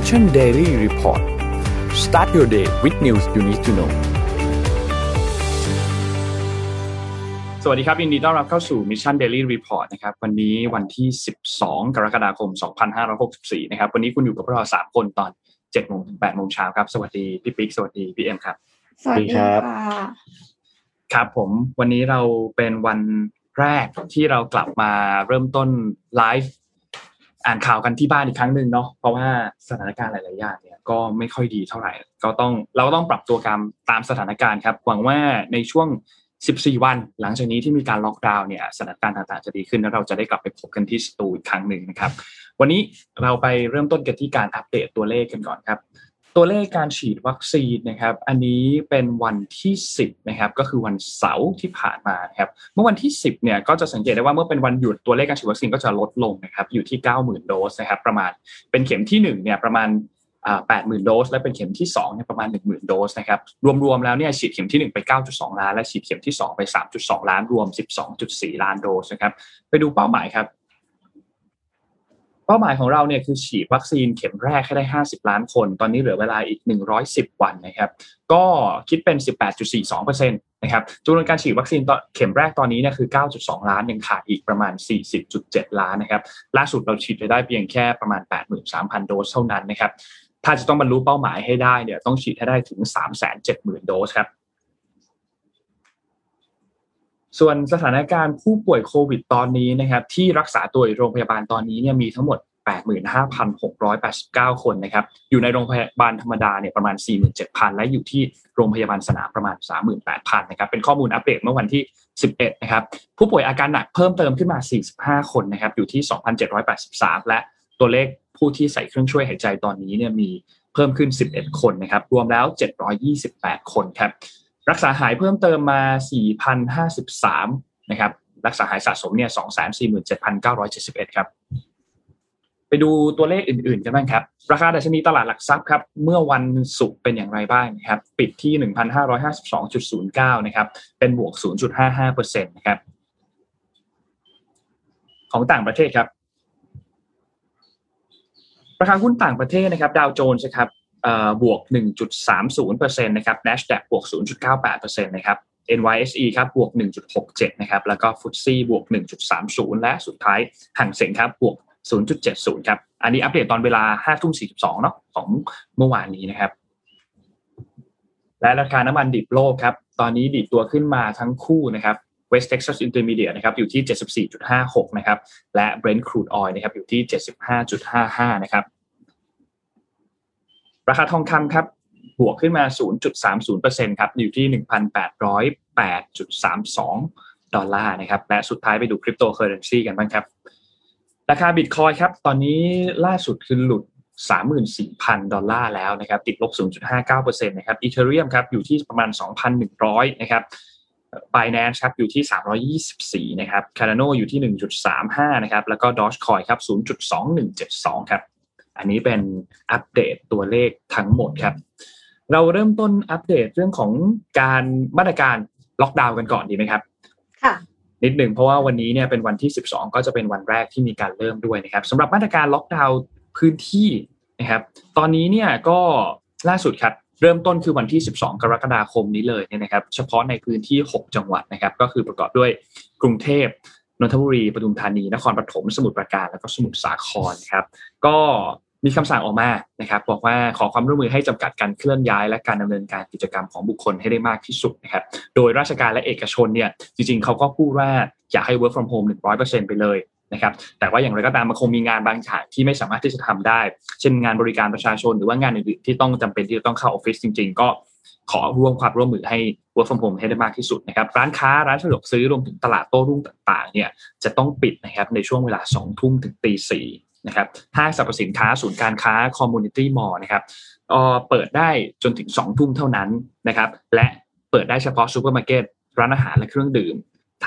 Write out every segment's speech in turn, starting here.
Mission Daily Report start your day with news you need to know สวัสดีครับยินดีต้อนรับเข้าสู่ Mission Daily Report นะครับวันนี้วันที่12กรกฎาคม2564นะครับวันนี้คุณอยู่กับพวกเรา3คนตอน 7:00 น. ถึง 8:00 น. เช้าครับสวัสดีพี่ปิ๊กสวัสดีพี่เอ็มครับสวัสดีครับครับผมวันนี้เราเป็นวันแรกที่เรากลับมาเริ่มต้นไลฟ์อ่านข่าวกันที่บ้านอีกครั้งนึงเนาะเพราะว่าสถานการณ์หลายๆอย่างเนี่ยก็ไม่ค่อยดีเท่าไหร่ก็เราต้องปรับตัวตามสถานการณ์ครับหวังว่าในช่วง14วันหลังจากนี้ที่มีการล็อกดาวน์เนี่ยสถานการณ์ต่างๆจะดีขึ้นแล้วเราจะได้กลับไปพบกันที่สตูอีกครั้งนึงนะครับวันนี้เราไปเริ่มต้นกันที่การอัปเดตตัวเลขกันก่อนครับตัวเลขการฉีดวัคซีนนะครับอันนี้เป็นวันที่10นะครับก็คือวันเสาร์ที่ผ่านมาครับเมื่อวันที่10เนี่ยก็จะสังเกตได้ว่าเมื่อเป็นวันหยุดตัวเลขการฉีดวัคซีนก็จะลดลงนะครับอยู่ที่ 90,000 โดสนะครับประมาณเป็นเข็มที่1เนี่ยประมาณ80,000 โดสและเป็นเข็มที่2เนี่ยประมาณ 10,000 โดสนะครับรวมๆแล้วเนี่ยฉีดเข็มที่1ไป 9.2 ล้านและฉีดเข็มที่2ไป 3.2 ล้านรวม 12.4 ล้านโดสนะครับไปดูเป้าหมายครับเป้าหมายของเราเนี่ยคือฉีดวัคซีนเข็มแรกให้ได้50ล้านคนตอนนี้เหลือเวลาอีก110วันนะครับก็คิดเป็น 18.42% นะครับจำนวนการฉีดวัคซีนเข็มแรกตอนนี้เนี่ยคือ 9.2 ล้านยังขาดอีกประมาณ 40.7 ล้านนะครับล่าสุดเราฉีดไปได้เพียงแค่ประมาณ 83,000 โดสเท่านั้นนะครับถ้าจะต้องบรรลุเป้าหมายให้ได้เนี่ยต้องฉีดให้ได้ถึง 370,000 โดสครับส่วนสถานการณ์ผู้ป่วยโควิดตอนนี้นะครับที่รักษาตัวอยู่โรงพยาบาลตอนนี้เนี่ยมีทั้งหมด 85,689 คนนะครับอยู่ในโรงพยาบาลธรรมดาเนี่ยประมาณ 47,000 และอยู่ที่โรงพยาบาลสนามประมาณ 38,000 นะครับเป็นข้อมูลอัปเดตเมื่อวันที่11นะครับผู้ป่วยอาการหนักเพิ่มเติมขึ้นมา45คนนะครับอยู่ที่ 2,783 และตัวเลขผู้ที่ใส่เครื่องช่วยหายใจตอนนี้เนี่ยมีเพิ่มขึ้น11คนนะครับรวมแล้ว728คนครับรักษาหายเพิ่มเติมมา 4,053 นะครับรักษาหายสะสมเนี่ย 247,971 ครับไปดูตัวเลขอื่นๆกันบ้างครับราคาดัชนีตลาดหลักทรัพย์ครับเมื่อวันศุกร์เป็นอย่างไรบ้างครับปิดที่ 1,552.09 นะครับเป็นบวก 0.55% นะครับของต่างประเทศครับราคาหุ้นต่างประเทศนะครับดาวโจนส์ครับบวก 1.30% นะครับ Nasdaq บวก 0.98% นะครับ NYSE ครับบวก 1.67 นะครับแล้วก็ FTSE บวก 1.30 และสุดท้ายหังเส็งครับบวก 0.70 ครับอันนี้อัปเดตตอนเวลา 5:42 เนาะของเมื่อวานนี้นะครับและราคาน้ำมันดิบโลกครับตอนนี้ดิบตัวขึ้นมาทั้งคู่นะครับ West Texas Intermediate นะครับอยู่ที่ 74.56 นะครับและ Brent Crude Oil นะครับอยู่ที่ 75.55 นะครับราคาทองคำครับบวกขึ้นมา 0.30% ครับอยู่ที่ 1,808.32 ดอลลาร์นะครับและสุดท้ายไปดูคริปโตเคอเรนซีกันบ้างครับราคาบิตคอยน์ครับตอนนี้ล่าสุดคือหลุด 34,000 ดอลลาร์แล้วนะครับติดลบ 0.59% นะครับอีเธอเรียมครับอยู่ที่ประมาณ 2,100 นะครับ Binance ครับอยู่ที่324นะครับ Cardano อยู่ที่ 1.35 นะครับแล้วก็ Dogecoin ครับ 0.2172 ครับอันนี้เป็นอัปเดตตัวเลขทั้งหมดครับเราเริ่มต้นอัปเดตเรื่องของการมาตรการล็อกดาวน์กันก่อนดีไหมครับค่ะนิดหนึ่งเพราะว่าวันนี้เนี่ยเป็นวันที่12ก็จะเป็นวันแรกที่มีการเริ่มด้วยนะครับสำหรับมาตรการล็อกดาวน์พื้นที่นะครับตอนนี้เนี่ยก็ล่าสุดครับเริ่มต้นคือวันที่12กรกฎาคมนี้เลยเนี่ยนะครับเฉพาะในพื้นที่6จังหวัดนะครับก็คือประกอบด้วยกรุงเทพนนทบุรีปทุมธานีนครปฐมสมุทรปราการแล้วก็สมุทรสาครครับก็มีคำสั่งออกมานะครับบอกว่าขอความร่วมมือให้จำกัดการเคลื่อนย้ายและการดำเนินการกิจกรรมของบุคคลให้ได้มากที่สุดนะครับโดยราชการและเอกชนเนี่ยจริงๆเขาก็พูดว่าอยากให้ work from home 100% ไปเลยนะครับแต่ว่าอย่างไรก็ตามมันคงมีงานบางอย่างที่ไม่สามารถที่จะทำได้เช่นงานบริการประชาชนหรือว่างานอื่นๆที่ต้องจำเป็นที่จะต้องเข้าออฟฟิศจริงๆก็ขอร่วมมือให้ work from home ให้ได้มากที่สุดนะครับร้านค้าร้านสะดวกซื้อรวมถึงตลาดโต้รุ่งต่างๆเนี่ยจะต้องปิดนะครับในช่วงเวลา 20:00 น. ถึง 4:00 นนะครับห้างสรรพสินค้าศูนย์การค้าคอมมูนิตี้มอลล์นะครับเปิดได้จนถึง 20:00 น. เท่านั้นนะครับและเปิดได้เฉพาะซูเปอร์มาร์เก็ตร้านอาหารและเครื่องดื่ม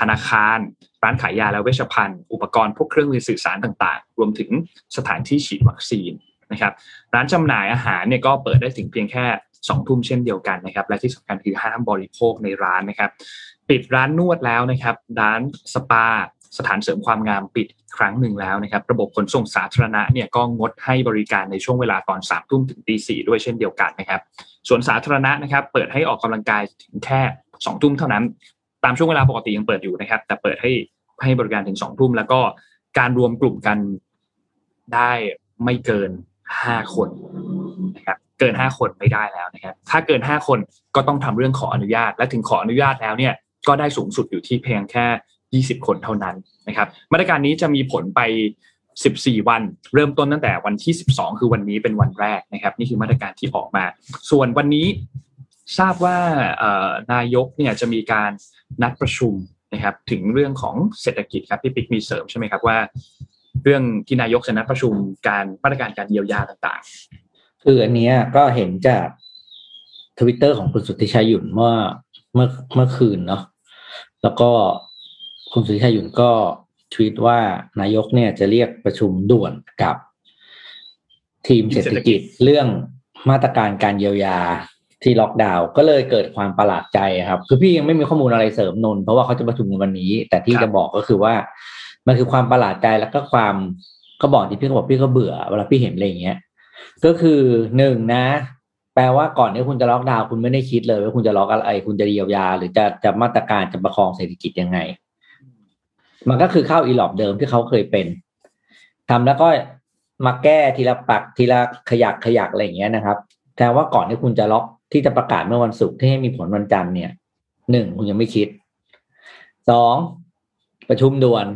ธนาคารร้านขายยาและเวชภัณฑ์อุปกรณ์พวกเครื่องมือสื่อสารต่างๆรวมถึงสถานที่ฉีดวัคซีนนะครับร้านจำหน่ายอาหารเนี่ยก็เปิดได้ถึงเพียงแค่ 20:00 น. เช่นเดียวกันนะครับและที่สำคัญคือห้ามบริโภคในร้านนะครับปิดร้านนวดแล้วนะครับร้านสปา สถานเสริมความงามปิดครั้งหนึ่งแล้วนะครับระบบขนส่งสาธารณะเนี่ยก็งดให้บริการในช่วงเวลาตอน3 ทุ่มถึงตี 4ด้วยเช่นเดียวกันนะครับสวนสาธารณะนะครับเปิดให้ออกกำลังกายถึงแค่2 ทุ่มเท่านั้นตามช่วงเวลาปกติยังเปิดอยู่นะครับแต่เปิดให้บริการถึง2 ทุ่มแล้วก็การรวมกลุ่มกันได้ไม่เกิน5 คนนะครับเกิน5 คนไม่ได้แล้วนะครับถ้าเกิน5 คนก็ต้องทำเรื่องขออนุญาตและถึงขออนุญาตแล้วเนี่ยก็ได้สูงสุดอยู่ที่เพียงแค่20 คนเท่านั้นนะครับมาตรการนี้จะมีผลไป14 วันเริ่มต้นตั้งแต่วันที่12คือวันนี้เป็นวันแรกนะครับนี่คือมาตรการที่ออกมาส่วนวันนี้ทราบว่านายกเนี่ยจะมีการนัดประชุมนะครับถึงเรื่องของเศรษฐกิจครับพี่ปิ๊กมีเสริมใช่ไหมครับว่าเรื่องที่นายกจะนัดประชุมการมาตรการการเยียวยาต่างๆคืออันนี้ก็เห็นจาก Twitter ของคุณสุทธิชัยหยุ่นเมื่อคืนเนาะแล้วก็คุณสุทธิชัยหยุ่นก็ทวีตว่านายกเนี่ยจะเรียกประชุมด่วนกับทีมเศรษฐกิจเรื่องมาตรการการเยียวยาที่ล็อกดาวน์ก็เลยเกิดความประหลาดใจครับคือพี่ยังไม่มีข้อมูลอะไรเสริมนนเพราะว่าเขาจะประชุมวันนี้แต่ที่จะบอกก็คือว่ามันคือความประหลาดใจแล้วก็ความก็บอกที่พี่ก็บอกพี่ก็เบื่อเวลาพี่เห็นอะไรอย่างเงี้ยก็คือ1นะแปลว่าก่อนที่คุณจะล็อกดาวน์คุณไม่ได้คิดเลยว่าคุณจะล็อกอะไรคุณจะเยียวยาหรือจะมาตรการจะประคองเศรษฐกิจยังไงมันก็คือเข้าอีหลอบเดิมที่เขาเคยเป็นทำแล้วก็มาแก้ทีละปักทีละขยักอะไรอย่างเงี้ยนะครับแปลว่าก่อนที่คุณจะล็อกที่จะประกาศเมื่อวันศุกร์ที่ให้มีผลวันจันทร์เนี่ย1คุณยังไม่คิด2ประชุมด่วน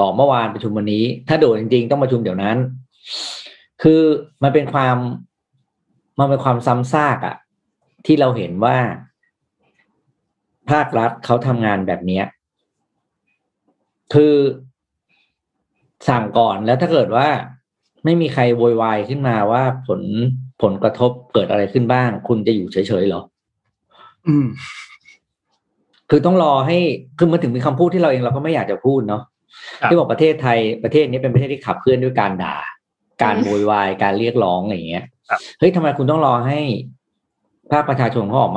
บอกเมื่อวานประชุมวันนี้ถ้าด่วนจริงๆต้องประชุมเดี๋ยวนั้นคือมันเป็นความซ้ำซากอะที่เราเห็นว่าภาครัฐเขาทำงานแบบนี้คือสั่งก่อนแล้วถ้าเกิดว่าไม่มีใครโวยวายขึ้นมาว่าผลกระทบเกิดอะไรขึ้นบ้างคุณจะอยู่เฉยๆหรอคือต้องรอให้คือมาถึงมีคำพูดที่เราเองเราก็ไม่อยากจะพูดเนาะที่บอกประเทศไทยประเทศนี้เป็นประเทศที่ขับเคลื่อนด้วยการด่าการโวยวายการเรียกร้องอะไรอย่างเงี้ยเฮ้ยทำไมคุณต้องรอให้ภาคประชาชนเขาออก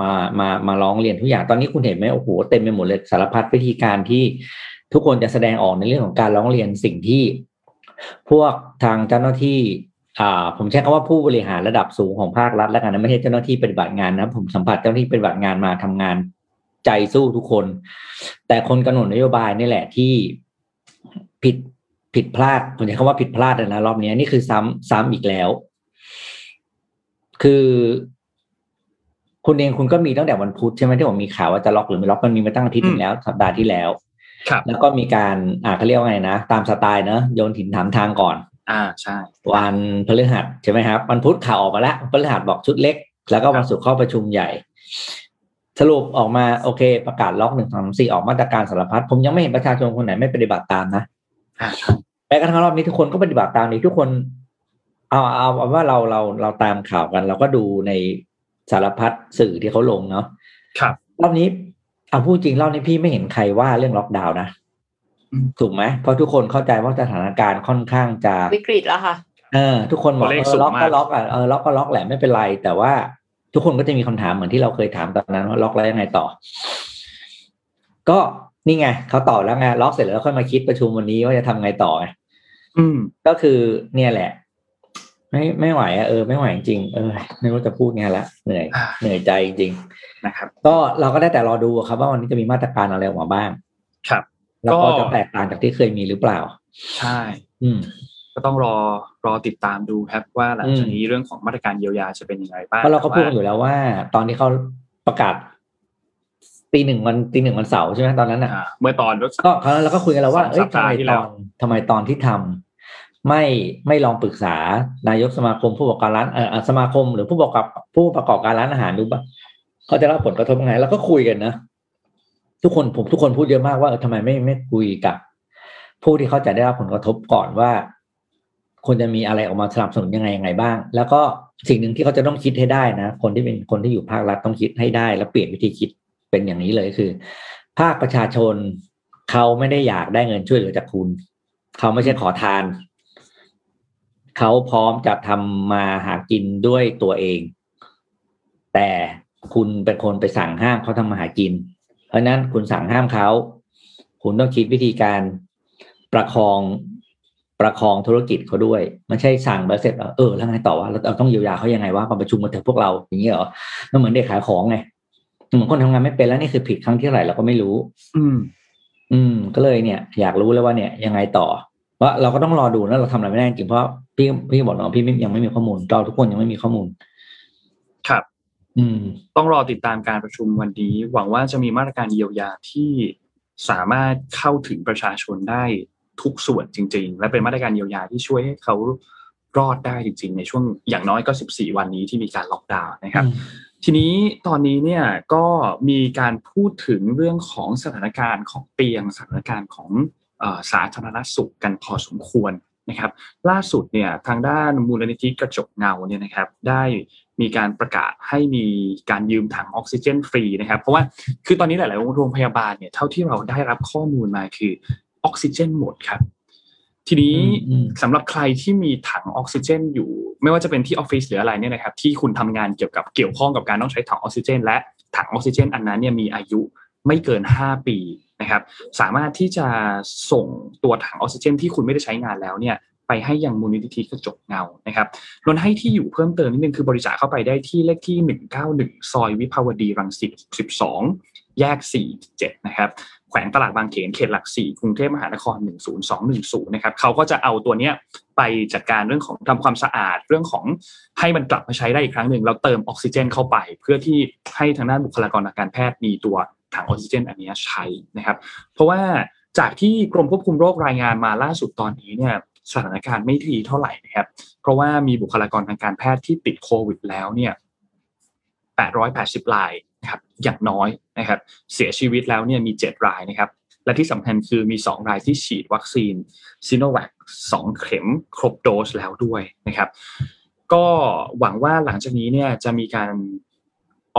มาร้องเรียนทุกอย่างตอนนี้คุณเห็นไหมโอ้โหเต็มไปหมดเลยสารพัดวิธีการที่ทุกคนจะแสดงออกในเรื่องของการร้องเรียนสิ่งที่พวกทางเจ้าหน้าที่ผมใช้คำว่าผู้บริหารระดับสูงของภาครัฐและกันนะไม่ใช่เจ้าหน้าที่ปฏิบัติงานนะผมสัมผัสเจ้าหน้าที่ปฏิบัติงานมาทำงานใจสู้ทุกคนแต่คนกำหนดนโยบายนี่แหละที่ผิดพลาดผมใช้คำว่าผิดพลาดนะรอบนี้นี่คือซ้ำอีกแล้วคือคุณเองคุณก็มีตั้งแต่วันพุธใช่ไหมที่ผมมีข่าวว่าจะล็อกหรือไม่ล็อกมันมีมาตั้งอาทิตย์นึงแล้วสัปดาห์ที่แล้วแล้วก็มีการเขาเรียกว่าไงนะตามสไตล์เนอะโยนถิ่นถามทางก่อนใช่วันพฤหัสใช่ไหมครับวันพุธข่าวออกมาแล้วพฤหัสบอกชุดเล็กแล้วก็วันศุกร์เข้าประชุมใหญ่สรุปออกมาโอเคประกาศล็อก1 2 3 4ออกมาตรการสารพัดผมยังไม่เห็นประชาชนคนไหนไม่ปฏิบัติตามนะแม้กระทั่งรอบนี้ทุกคนก็ปฏิบัติตามนี้ทุกคนเอาว่าเราตามข่าวกันเราก็ดูในสารพัดสื่อที่เขาลงเนาะครับรอบนี้เอาพูดจริงรอบนี้พี่ไม่เห็นใครว่าเรื่องล็อกดาวน์นะถูกไหมเพราะทุกคนเข้าใจว่าสถานการณ์ค่อนข้างจะวิกฤตแล้วค่ะทุกคนบอกล็อกก็ล็อกล็อกก็ล็อกแหละไม่เป็นไรแต่ว่าทุกคนก็จะมีคำถามเหมือนที่เราเคยถามตอนนั้นว่าล็อกแล้วยังไงต่อก็นี่ไงเขาตอบแล้วไงล็อกเสร็จแล้วค่อยมาคิดประชุมวันนี้ว่าจะทำไงต่อไงก็คือเนี่ยแหละไม่ไหวอ่ะไม่ไหวจริงไม่รู้จะพูดไงละเหนื่อยใจจริงนะครับก็เราก็ได้แต่รอดูครับว่าวันนี้จะมีมาตรการอะไรออกมาบ้างครับแล้วก็จะแตกต่างจากที่เคยมีหรือเปล่าใช่ก็ต้องรอติดตามดูครับว่าหลังจากนี้เรื่องของมาตรการเยียวยาจะเป็นยังไงบ้างเพราะเราก็พูดอยู่แล้วว่าตอนที่เขาประกาศตีหนึ่งวันเสาร์ใช่ไหมตอนนั้นอ่ะเมื่อตอนก็เราก็คุยกันแล้วว่าทำไมตอนที่ทำไม่ลองปรึกษานายกสมาคมผู้ประกอบการร้านสมาคมหรือผู้ประกอบการร้านอาหารดูป่ะเขาจะรับผลกระทบยังไงแล้วก็คุยกันนะทุกคนพูดเยอะมากว่าทำไมไม่คุยกับผู้ที่เขาจะได้รับผลกระทบก่อนว่าคนจะมีอะไรออกมาสนับสนุนยังไงบ้างแล้วก็สิ่งหนึ่งที่เขาจะต้องคิดให้ได้นะคนที่อยู่ภาครัฐต้องคิดให้ได้แล้วเปลี่ยนวิธีคิดเป็นอย่างนี้เลยคือภาคประชาชนเขาไม่ได้อยากได้เงินช่วยเหลือจากคุณเขาไม่ใช่ขอทานเขาพร้อมจะทำมาหากินด้วยตัวเองแต่คุณเป็นคนไปสั่งห้ามเขาทำมาหากินเพราะนั้นคุณสั่งห้ามเขาคุณต้องคิดวิธีการ ประคองธุรกิจเขาด้วยไม่ใช่สั่งแล้วเสร็จแล้วไงต่อว่าเราต้องเยียวยาเขายังไงว่ามาประชุมมาถึงพวกเราอย่างนี้เหรอมันเหมือนเด็กขายของไงเหมือนคนทำงานไม่เป็นแล้วนี่คือผิดครั้งที่เท่าไหร่เราก็ไม่รู้ก็เลยเนี่ยอยากรู้แล้วว่าเนี่ยยังไงต่อว่าเราก็ต้องรอดูนะเราทำอะไรไม่ได้จริงเพราะพี่บอกว่าพี่ยังไม่มีข้อมูลเราทุกคนยังไม่มีข้อมูลครับต้องรอติดตามการประชุมวันนี้หวังว่าจะมีมาตรการเยียวยาที่สามารถเข้าถึงประชาชนได้ทุกส่วนจริงๆและเป็นมาตรการเยียวยาที่ช่วยให้เขารอดได้จริงๆในช่วงอย่างน้อยก็14วันนี้ที่มีการล็อกดาวน์นะครับทีนี้ตอนนี้เนี่ยก็มีการพูดถึงเรื่องของสถานการณ์ของเตียงสถานการณ์ของสาธารณสุขกันพอสมควรนะครับล่าสุดเนี่ยทางด้านมูลนิธิกระจกเงาเนี่ยนะครับได้มีการประกาศให้มีการยืมถังออกซิเจนฟรีนะครับเพราะว่าคือตอนนี้หลายๆโรงพยาบาลเนี่ยเท่าที่เราได้รับข้อมูลมาคือออกซิเจนหมดครับทีนี้สำหรับใครที่มีถังออกซิเจนอยู่ไม่ว่าจะเป็นที่ออฟฟิศหรืออะไรเนี่ยนะครับที่คุณทำงานเกี่ยวข้องกับการต้องใช้ถังออกซิเจนและถังออกซิเจนอันนั้นเนี่ยมีอายุไม่เกิน5ปีนะครับสามารถที่จะส่งตัวถังออกซิเจนที่คุณไม่ได้ใช้งานแล้วเนี่ยไปให้ยังมูลนิธิกระจกเงานะครับนนให้ที่อยู่เพิ่มเติมนิดนึงคือบริจาคเข้าไปได้ที่เลขที่191ซอยวิภาวดีรังสิต12แยก47นะครับแขวงตลาดบางเขนเขตหลัก4กรุงเทพมหานคร10210นะครับเขาก็จะเอาตัวเนี้ยไปจัดการเรื่องของทำความสะอาดเรื่องของให้มันกลับมาใช้ได้อีกครั้งนึงเราเติมออกซิเจนเข้าไปเพื่อที่ให้ทางด้านบุคลากรทางการแพทย์มีตัวถังออกซิเจนอันนี้ใช้นะครับเพราะว่าจากที่กรมควบคุมโรครายงานมาล่าสุดตอนนี้เนี่ยสถานการณ์ไม่ดีเท่าไหร่นะครับเพราะว่ามีบุคลากรทางการแพทย์ที่ติดโควิดแล้วเนี่ย880 รายนะครับอย่างน้อยนะครับเสียชีวิตแล้วเนี่ยมี7 รายนะครับและที่สำคัญคือมี2 รายที่ฉีดวัคซีนซิโนแวค2 เข็มครบโดสแล้วด้วยนะครับก็หวังว่าหลังจากนี้เนี่ยจะมีการ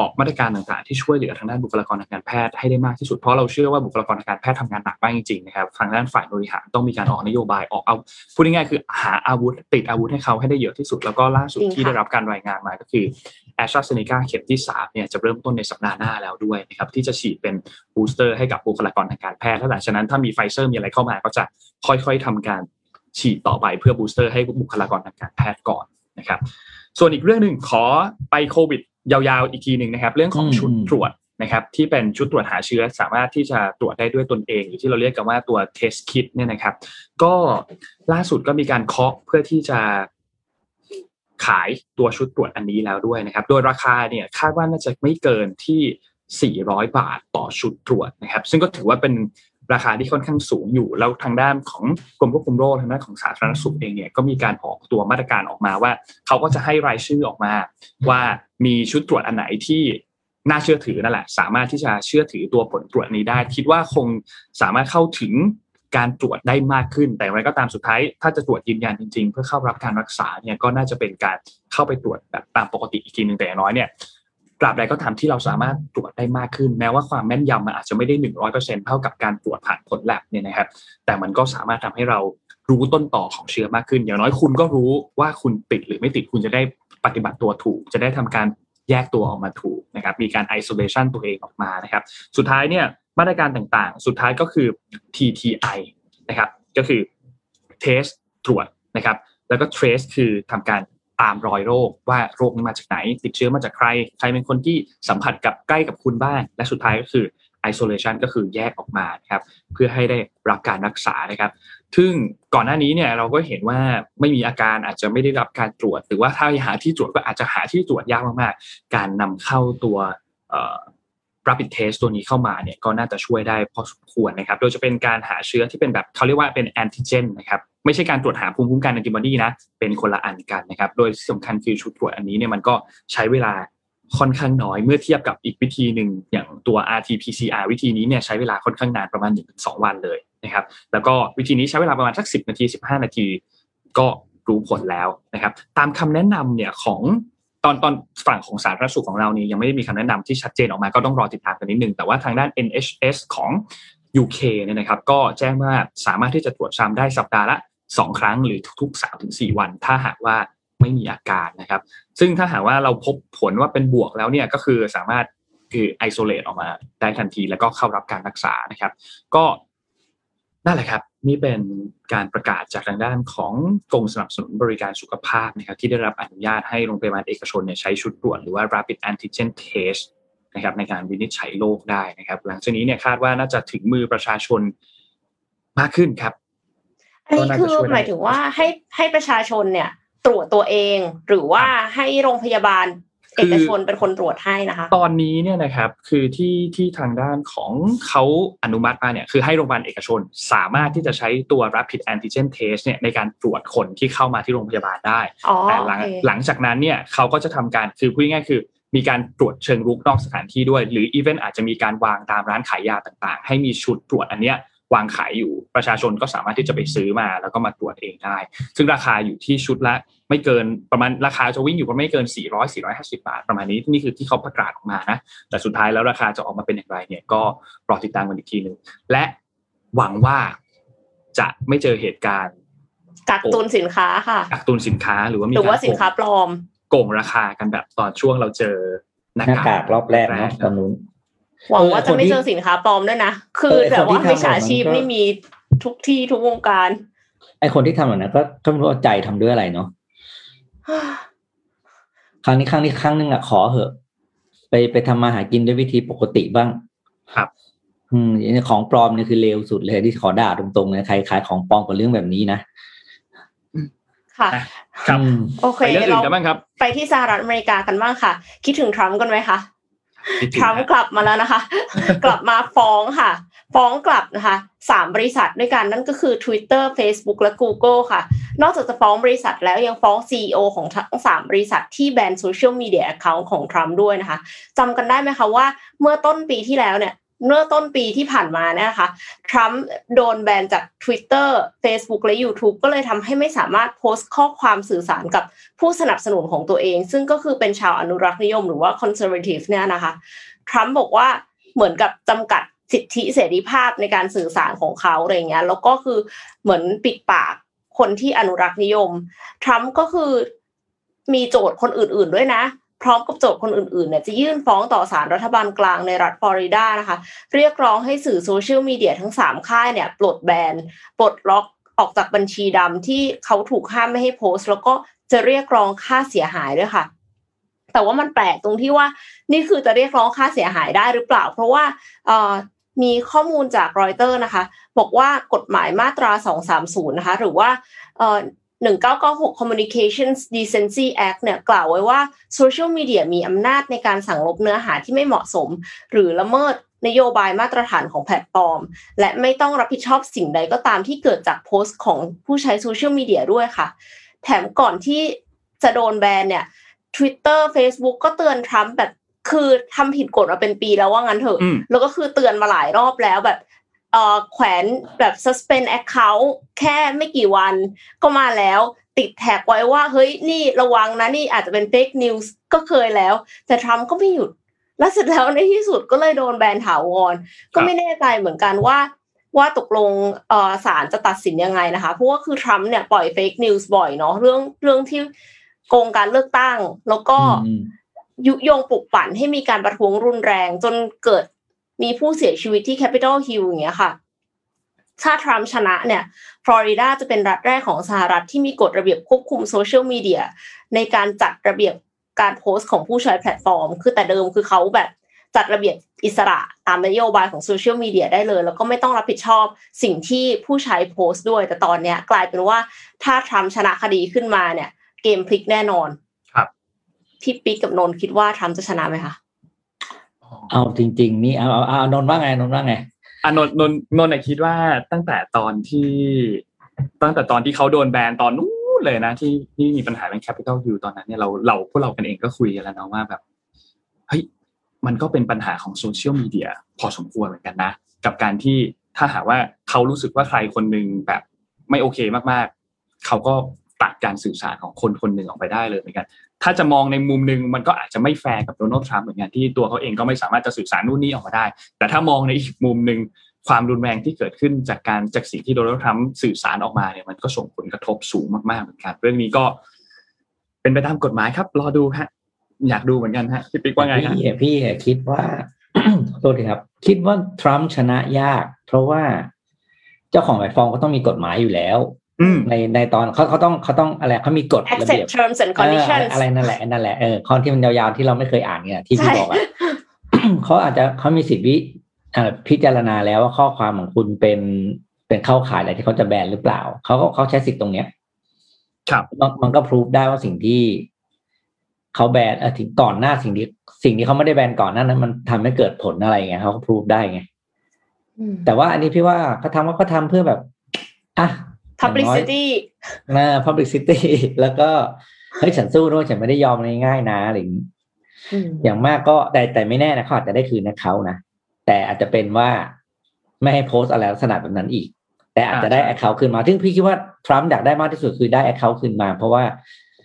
ออกมาตรการต่างๆที่ช่วยเหลือทางด้านบุคลากรทางการแพทย์ให้ได้มากที่สุดเพราะเราเชื่อว่าบุคลากรทางการแพทย์ทำงานหนักมากจริงๆนะครับทางด้านฝ่ายบริหารต้องมีการออกนโยบายออกเอาพูดง่ายๆคือหาอาวุธติดอาวุธให้เขาให้ได้เยอะที่สุดแล้วก็ล่าสุดที่ได้รับการรายงานมาก็คือ AstraZeneca เข็มที่3เนี่ยจะเริ่มต้นในสัปดาห์หน้าแล้วด้วยนะครับที่จะฉีดเป็นบูสเตอร์ให้กับบุคลากรทางการแพทย์และหลังจากนั้นถ้ามี Pfizer มีอะไรเข้ามาก็จะค่อยๆทำการฉีดต่อไปเพื่อบูสเตอร์ให้บุคลากรทางการแพทย์ก่อนนะครับส่วนอีกเรื่องนึงขอไปโควิดยาวๆอีกทีหนึ่งนะครับเรื่องของชุดตรวจนะครับที่เป็นชุดตรวจหาเชื้อสามารถที่จะตรวจได้ด้วยตนเองหรือที่เราเรียกกันว่าตัว test kit เนี่ยนะครับก็ล่าสุดก็มีการเคาะเพื่อที่จะขายตัวชุดตรวจอันนี้แล้วด้วยนะครับโดยราคาเนี่ยคาดว่าน่าจะไม่เกินที่400 บาทต่อชุดตรวจนะครับซึ่งก็ถือว่าเป็นราคาที่ค่อนข้างสูงอยู่แล้วทางด้านของกรมควบคุมโรคทางด้านของสาธารณสุขเองเนี่ยก็มีการออกตัวมาตรการออกมาว่าเขาก็จะให้รายชื่อออกมาว่ามีชุดตรวจอันไหนที่น่าเชื่อถือนั่นแหละสามารถที่จะเชื่อถือตัวผลตรวจนี้ได้คิดว่าคงสามารถเข้าถึงการตรวจได้มากขึ้นแต่อะไรก็ตามสุดท้ายถ้าจะตรวจยืนยันจริงๆเพื่อเข้ารับการรักษาเนี่ยก็น่าจะเป็นการเข้าไปตรวจแบบตามปกติอีกทีนึงแต่อย่างน้อยเนี่ยตราบใดก็ตามที่เราสามารถตรวจได้มากขึ้นแม้ว่าความแม่นยำมันอาจจะไม่ได้ 100% เท่ากับการตรวจผ่านผลแลบเนี่ยนะครับแต่มันก็สามารถทำให้เรารู้ต้นต่อของเชื้อมากขึ้นอย่างน้อยคุณก็รู้ว่าคุณติดหรือไม่ติดคุณจะได้ปฏิบัติตัวถูกจะได้ทำการแยกตัวออกมาถูกนะครับมีการ isolation ตัวเองออกมานะครับสุดท้ายเนี่ยมาตรการต่างๆสุดท้ายก็คือ TTI นะครับก็คือ test ตรวจนะครับแล้วก็ trace คือทำการตามรอยโรคว่าโรคนี้มาจากไหนติดเชื้อมาจากใครเป็นคนที่สัมผัสกับใกล้กับคุณบ้างและสุดท้ายก็คือ isolation ก็คือแยกออกมานะครับเพื่อให้ได้รับการรักษานะครับซึ่งก่อนหน้านี้เนี่ยเราก็เห็นว่าไม่มีอาการอาจจะไม่ได้รับการตรวจหรือว่าถ้าหาที่ตรวจก็อาจจะหาที่ตรวจยากมากๆการนำเข้าตัวrapid test ตัวนี้เข้ามาเนี่ยก็น่าจะช่วยได้พอสมควรนะครับโดยจะเป็นการหาเชื้อที่เป็นแบบเขาเรียกว่าเป็นแอนติเจนนะครับไม่ใช่การตรวจหาภูมิคุ้มกันแอนติบอดีนะเป็นคนละอันกันนะครับโดยสำคัญคือชุดตรวจอันนี้เนี่ยมันก็ใช้เวลาค่อนข้างน้อยเมื่อเทียบกับอีกวิธีนึงอย่างตัว RT-PCR วิธีนี้เนี่ยใช้เวลาค่อนข้างนานประมาณ 1-2 วันเลยนะครับแล้วก็วิธีนี้ใช้เวลาประมาณสัก10 นาที 15 นาทีก็รู้ผลแล้วนะครับตามคำแนะนำเนี่ยของตอนฝั่งของสาธารณสุขของเรานี่ยังไม่ได้มีคำแนะนำที่ชัดเจนออกมาก็ต้องรอติดตามกันนิดนึงแต่ว่าทางด้าน NHS ของ UK เนี่ยนะครับก็แจ้งว่าสามารถที่จะตรวจซ้ำได้สัปดาห์ละ2 ครั้งหรือทุกๆ 3-4 วันถ้าหากว่าไม่มีอาการนะครับซึ่งถ้าหากว่าเราพบผลว่าเป็นบวกแล้วเนี่ยก็คือสามารถคือ isolate ออกมาได้ทันทีแล้วก็เข้ารับการรักษานะครับก็นั่นแหละครับ นี่เป็นการประกาศจากทางด้านของกรมสนับสนุนบริการสุขภาพนะครับที่ได้รับอนุญาตให้โรงพยาบาลเอกชนเนี่ยใช้ชุดตรวจหรือว่า rapid antigen test นะครับในการวินิจฉัยโรคได้นะครับหลังจากนี้เนี่ยคาดว่าน่าจะถึงมือประชาชนมากขึ้นครับอันนี้คือหมายถึงว่าให้ประชาชนเนี่ยตรวจตัวเองหรือว่าให้โรงพยาบาลเอกชนเป็นคนตรวจให้นะคะตอนนี้เนี่ยนะครับคือที่ทางด้านของเขาอนุมัติมาเนี่ยคือให้โรงพยาบาลเอกชนสามารถที่จะใช้ตัว rapid antigen test เนี่ยในการตรวจคนที่เข้ามาที่โรงพยาบาลได้แต่หลังจากนั้นเนี่ยเขาก็จะทำการคือพูดง่ายๆคือมีการตรวจเชิงรุกนอกสถานที่ด้วยหรืออีเวนต์อาจจะมีการวางตามร้านขายยาต่างๆให้มีชุดตรวจอันเนี้ยวางขายอยู่ประชาชนก็สามารถที่จะไปซื้อมาแล้วก็มาตรวจเองได้ซึ่งราคาอยู่ที่ชุดละไม่เกินประมาณราคาจะวิ่งอยู่ประมาณไม่เกิน400-450บาทประมาณนี้นี่คือที่เขาประกาศออกมานะแต่สุดท้ายแล้วราคาจะออกมาเป็นอย่างไรเนี่ยก็รอติดตามกันอีกทีนึงและหวังว่าจะไม่เจอเหตุการณ์กักตุนสินค้าค่ะกักตุนสินค้าหรือว่ามีการสินค้าปลอมโกงราคากันแบบตอนช่วงเราเจอหน้ากากรอบแรกเนาะตอนนู้นหวังว่าจะไม่เจอสินค้าปลอมด้วยนะคือแต่ว่าวิชาชีพนี่มีทุกที่ทุกวงการไอคนที่ทำแบบนั้นก็ไม่รู้เอาใจทำด้วยอะไรเนาะครั้งนึงอะขอเหอะไปทำมาหากินด้วยวิธีปกติบ้างครับของปลอมนี่คือเลวสุดเลยที่ขอด่าตรงๆเลยใครขายของปลอมกับเรื่องแบบนี้นะค่ะครับโอเคเราไปที่สหรัฐอเมริกากันบ้างค่ะคิดถึงทรัมป์กันไหมคะทรัมป์กลับมาแล้วนะคะ กลับมาฟ้องกลับนะคะ3บริษัทด้วยกันนั่นก็คือ Twitter Facebook และ Google ค่ะนอกจากจะฟ้องบริษัทแล้วยังฟ้อง CEO ของทั้ง3บริษัทที่แบนโซเชียลมีเดีย account ของทรัมป์ด้วยนะคะจำกันได้ไหมคะว่าเมื่อต้นปีที่ผ่านมานะคะทรัมป์โดนแบนจาก Twitter Facebook และ YouTube ก็เลยทำให้ไม่สามารถโพสต์ข้อความสื่อสารกับผู้สนับสนุนของตัวเองซึ่งก็คือเป็นชาวอนุรักษ์นิยมหรือว่า conservative เนี่ยนะคะทรัมป์บอกว่าเหมือนกับจำกัดสิทธิเสรีภาพในการสื่อสารของเขาอะไรเงี้ยแล้วก็คือเหมือนปิดปากคนที่อนุรักษ์นิยมทรัมป์ก็คือมีโจทก์คนอื่นๆด้วยนะพร้อมกับโจทก์คนอื่นๆเนี่ยจะยื่นฟ้องต่อศาลรัฐบาลกลางในรัฐฟลอริดานะคะเรียกร้องให้สื่อโซเชียลมีเดียทั้ง3ค่ายเนี่ยปลดล็อกออกจากบัญชีดำที่เขาถูกห้ามไม่ให้โพสต์แล้วก็จะเรียกร้องค่าเสียหายด้วยค่ะแต่ว่ามันแปลกตรงที่ว่านี่คือจะเรียกร้องค่าเสียหายได้หรือเปล่าเพราะว่ามีข้อมูลจากรอยเตอร์นะคะบอกว่ากฎหมายมาตรา230นะคะหรือว่า1996 Communications Decency Act เนี่ยกล่าวไว้ว่าโซเชียลมีเดียมีอำนาจในการสั่งลบเนื้อหาที่ไม่เหมาะสมหรือละเมิดนโยบายมาตรฐานของแพลตฟอร์มและไม่ต้องรับผิดชอบสิ่งใดก็ตามที่เกิดจากโพสต์ของผู้ใช้โซเชียลมีเดียด้วยค่ะแถมก่อนที่จะโดนแบนเนี่ย Twitter Facebook ก็เตือนทรัมป์แบบคือทำผิดกฎมาเป็นปีแล้วว่างั้นเถอะแล้วก็คือเตือนมาหลายรอบแล้วแบบแขวนแบบ suspend account แค่ไม่กี่วันก็มาแล้วติดแท็กไว้ว่าเฮ้ยนี่ระวังนะนี่อาจจะเป็น fake news ก็เคยแล้วแต่ทรัมป์ก็ไม่หยุดและเสร็จแล้วในที่สุดก็เลยโดนแบนถาวรก็ไม่แน่ใจเหมือนกันว่าตกลงศาลจะตัดสินยังไงนะคะเพราะว่าคือทรัมป์เนี่ยปล่อย fake news บ่อยเนาะเรื่องที่โกงการเลือกตั้งแล้วก็ยุยงปลุกปั่นให้มีการประท้วงรุนแรงจนเกิดมีผู้เสียชีวิตที่แคปิตอลฮิลล์อย่างเงี้ยค่ะถ้าทรัมป์ชนะเนี่ยฟลอริดาจะเป็นรัฐแรกของสหรัฐที่มีกฎระเบียบควบคุมโซเชียลมีเดียในการจัดระเบียบการโพสต์ของผู้ใช้แพลตฟอร์มคือแต่เดิมคือเขาแบบจัดระเบียบอิสระตามนโยบายของโซเชียลมีเดียได้เลยแล้วก็ไม่ต้องรับผิดชอบสิ่งที่ผู้ใช้โพสต์ด้วยแต่ตอนเนี้ยกลายเป็นว่าถ้าทรัมป์ชนะคดีขึ้นมาเนี่ยเกมพลิกแน่นอนครับพี่ปิ๊กกับนนท์คิดว่าทรัมป์จะชนะไหมคะเอาจริงๆนี่เอานนท์ว่าไงอ่ะนนท์คิดว่าตั้งแต่ตอนที่เขาโดนแบนตอนนู้นเลยนะที่มีปัญหาเรื่อง Capital Hill ตอนนั้นเนี่ยเราพวกเรากันเองก็คุยกันแล้วเนาะว่าแบบเฮ้ยมันก็เป็นปัญหาของโซเชียลมีเดียพอสมควรเหมือนกันนะกับการที่ถ้าหากว่าเขารู้สึกว่าใครคนนึงแบบไม่โอเคมากๆเขาก็ตัดการสื่อสารของคนคนนึงออกไปได้เลยเหมือนกันถ้าจะมองในมุมนึงมันก็อาจจะไม่แฟร์กับโดนัลด์ทรัมป์เหมือนกันที่ตัวเขาเองก็ไม่สามารถจะสื่อสารนู่นนี่ออกมาได้แต่ถ้ามองในอีกมุมนึงความรุนแรงที่เกิดขึ้นจากสิ่งที่โดนัลด์ทรัมป์สื่อสารออกมาเนี่ยมันก็ส่งผลกระทบสูงมากๆเหมือนกันเรื่องนี้ก็เป็นไปตามกฎหมายครับรอดูฮะอยากดูเหมือนกันฮะพี่ปิ๊กว่าไงฮะพี่คิดว่าโทษทีครับคิดว่าทรัมป์ชนะยากเพราะว่า จ้าของแพลตฟอร์มก็ต้องมีกฎหมายอยู่แล้วในตอนเขาต้องอะไรเขามีกฎระเบียบ terms and conditions อะไรนั่นแหละข้อที่มันยาวๆที่เราไม่เคยอ่านเนี่ยที่พี่บอกอ่ะ เขาอาจจะเขามีสิทธิ์พิจารณาแล้วว่าข้อความของคุณเป็นเข้าข่ายอะไรที่เขาจะแบนหรือเปล่าเขาใช้สิทธิ์ตรงเนี้ยครับมันก็พิสูจน์ได้ว่าสิ่งที่เขาแบนถึงก่อนหน้าสิ่งที่เขาไม่ได้แบนก่อนหน้านั้นมันทำให้เกิดผลอะไรไงเขาพิสูจน์ได้ไงแต่ว่าอันนี้พี่ว่าเขาทำเพื่อแบบอ่ะ publicity publicity แล้วก็เฮ้ยฉันสู้ด้วยฉันไม่ได้ยอมง่ายๆนะอะไรอย่างนี้อย่างมากก็แต่ไม่แน่นะเขาอาจจะได้คืนนะเขานะแต่อาจจะเป็นว่าไม่ให้โพสอะไรลักษณะแบบนั้นอีกแต่อาจจะได้ account คืนมาซึ่งพี่คิดว่าทรัมป์อยากได้มากที่สุดคือได้ account คืนมาเพราะว่า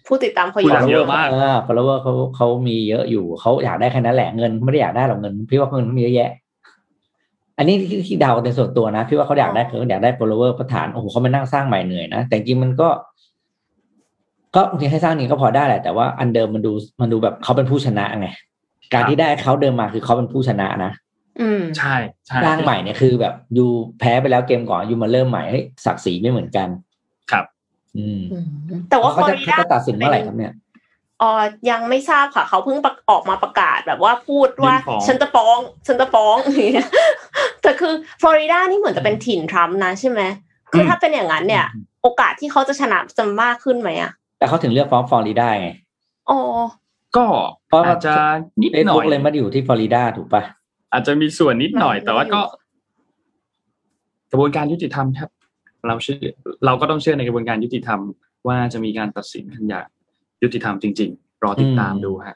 ผู้ติดตามเขาเยอะมากfollower เขามีเยอะอยู่เขาอยากได้แค่นั้นแหละเงินไม่ได้อยากได้หรอกเงินพี่ว่าเงินมันมีเยอะแยะอันนี้ที่เดาในส่วนตัวนะพี่ว่าเขาอยากได้ follower ประฐานโอ้โหเขามานั่งสร้างใหม่เหนื่อยนะแต่จริงมันก็จริงให้สร้างนี่ก็พอได้แหละแต่ว่าอันเดิมมันดูแบบเขาเป็นผู้ชนะไงการที่ได้ account เดิมมาคือเขาเป็นผู้ชนะนะใช่ร่างใหม่เนี่ยคือแบบยูแพ้ไปแล้วเกมก่อนยูมาเริ่มใหม่ให้ศักดิ์ศรีไม่เหมือนกันครับแต่ว่าเขาจะตัดสินเมื่อไหร่ครับเนี่ยยังไม่ทราบค่ะเขาเพิ่งออกมาประกาศแบบว่าพูดว่าฉันจะฟ้องเนี่ยแต่คือฟลอริดานี่เหมือนจะเป็นถิ่นทรัมป์นะใช่ไหมคือถ้าเป็นอย่างนั้นเนี่ยโอกาสที่เขาจะชนะจะมากขึ้นไหมอะแต่เขาถึงเลือกฟ้องฟลอริดาไงอ๋อก็อาจจะนิดหน่อยเลยมาอยู่ที่ฟลอริดาถูกปะอาจจะมีส่วนนิดหน่อยแต่ว่าก็กระบวนการยุติธรรมครับเราก็ต้องเชื่อในกระบวนการยุติธรรมว่าจะมีการตัดสินกันอย่างยุติธรรมจริงๆรอติดตามดูฮะ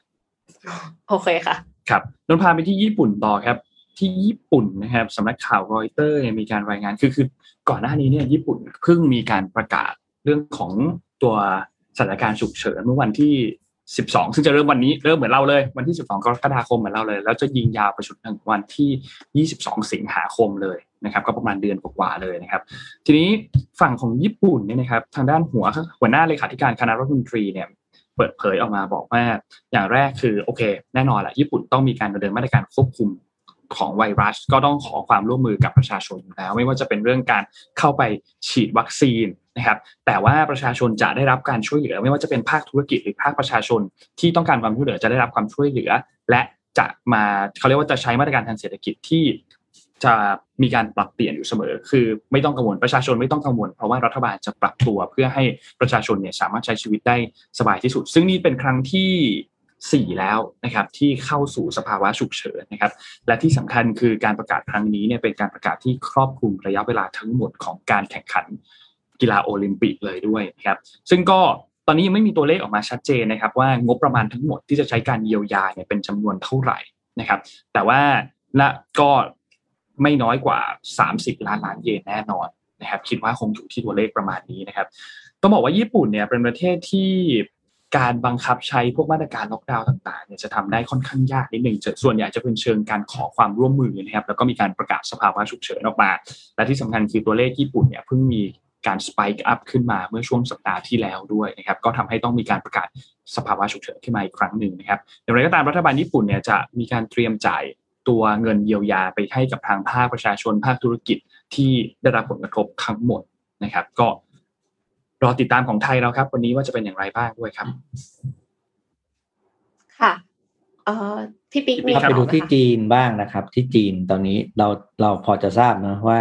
โอเคค่ะครับนนพาไปที่ญี่ปุ่นต่อครับที่ญี่ปุ่นนะครับสำนักข่าวรอยเตอร์มีการรายงานคือก่อนหน้านี้เนี่ยญี่ปุ่นเพิ่งมีการประกาศเรื่องของตัวสถานการณ์ฉุกเฉินเมื่อวันที่12ซึ่งจะเริ่มวันนี้เริ่มเหมือนเราเลยวันที่12กรกฎาคมเหมือนเราเลยแล้วจะยิงยาวไปจนถึงวันที่22สิงหาคมเลยนะครับก็ประมาณเดือนกว่าๆเลยนะครับทีนี้ฝั่งของญี่ปุ่นเนี่ยนะครับทางด้านหัวหน้าเลขาธิการคณะรัฐมนตรีเนี่ยเปิดเผยออกมาบอกว่าอย่างแรกคือโอเคแน่นอนแหละญี่ปุ่นต้องมีการดำเนินมาตรการควบคุมของไวรัสก็ต้องขอความร่วมมือกับประชาชนแล้วไม่ว่าจะเป็นเรื่องการเข้าไปฉีดวัคซีนนะครับแต่ว่าประชาชนจะได้รับการช่วยเหลือไม่ว่าจะเป็นภาคธุรกิจหรือภาคประชาชนที่ต้องการความช่วยเหลือจะได้รับความช่วยเหลือและจะมาเขาเรียกว่าจะใช้มาตรการทางเศรษฐกิจที่จะมีการปรับเปลี่ยนอยู่เสมอคือไม่ต้องกังวลประชาชนไม่ต้องกังวลเพราะว่ารัฐบาลจะปรับตัวเพื่อให้ประชาชนเนี่ยสามารถใช้ชีวิตได้สบายที่สุดซึ่งนี่เป็นครั้งที่4แล้วนะครับที่เข้าสู่สภาวะฉุกเฉินนะครับและที่สำคัญคือการประกาศครั้งนี้เนี่ยเป็นการประกาศที่ครอบคลุมระยะเวลาทั้งหมดของการแข่งขันกีฬาโอลิมปิกเลยด้วยนะครับซึ่งก็ตอนนี้ยังไม่มีตัวเลขออกมาชัดเจนนะครับว่างบประมาณทั้งหมดที่จะใช้การเยียวยาเนี่ยเป็นจำนวนเท่าไหร่นะครับแต่ว่าและก็ไม่น้อยกว่า30ล้านล้านเยนแน่นอนนะครับคิดว่าคงอยู่ที่ตัวเลขประมาณนี้นะครับต้องบอกว่าญี่ปุ่นเนี่ยเป็นประเทศที่การบังคับใช้พวกมาตรการล็อกดาวน์ต่างๆเนี่ยจะทำได้ค่อนข้างยากนิดนึงส่วนใหญ่จะเป็นเชิงการขอความร่วมมือนะครับแล้วก็มีการประกาศสภาวะฉุกเฉินออกมาและที่สำคัญคือตัวเลขญี่ปุ่นเนี่ยเพิ่งมีการสไปค์อัพขึ้นมาเมื่อช่วงสัปดาห์ที่แล้วด้วยนะครับก็ทำให้ต้องมีการประกาศสภาวะฉุกเฉินขึ้นมาอีกครั้งหนึ่งนะครับอย่างไรก็ตามรัฐบาลญี่ปุ่นเนี่ยจะมีการเตรียมจ่ายตัวเงินเยียวยาไปให้กับทางภาคประชาชนภาคธุรกิจที่ได้รับผลกระทบทั้งหมดนะครับก็รอติดตามของไทยเราครับวันนี้ว่าจะเป็นอย่างไรบ้างด้วยครับค่ะพี่ปิ๊กมีไปดูที่จีนบ้างนะครับที่จีนตอนนี้เราพอจะทราบนะว่า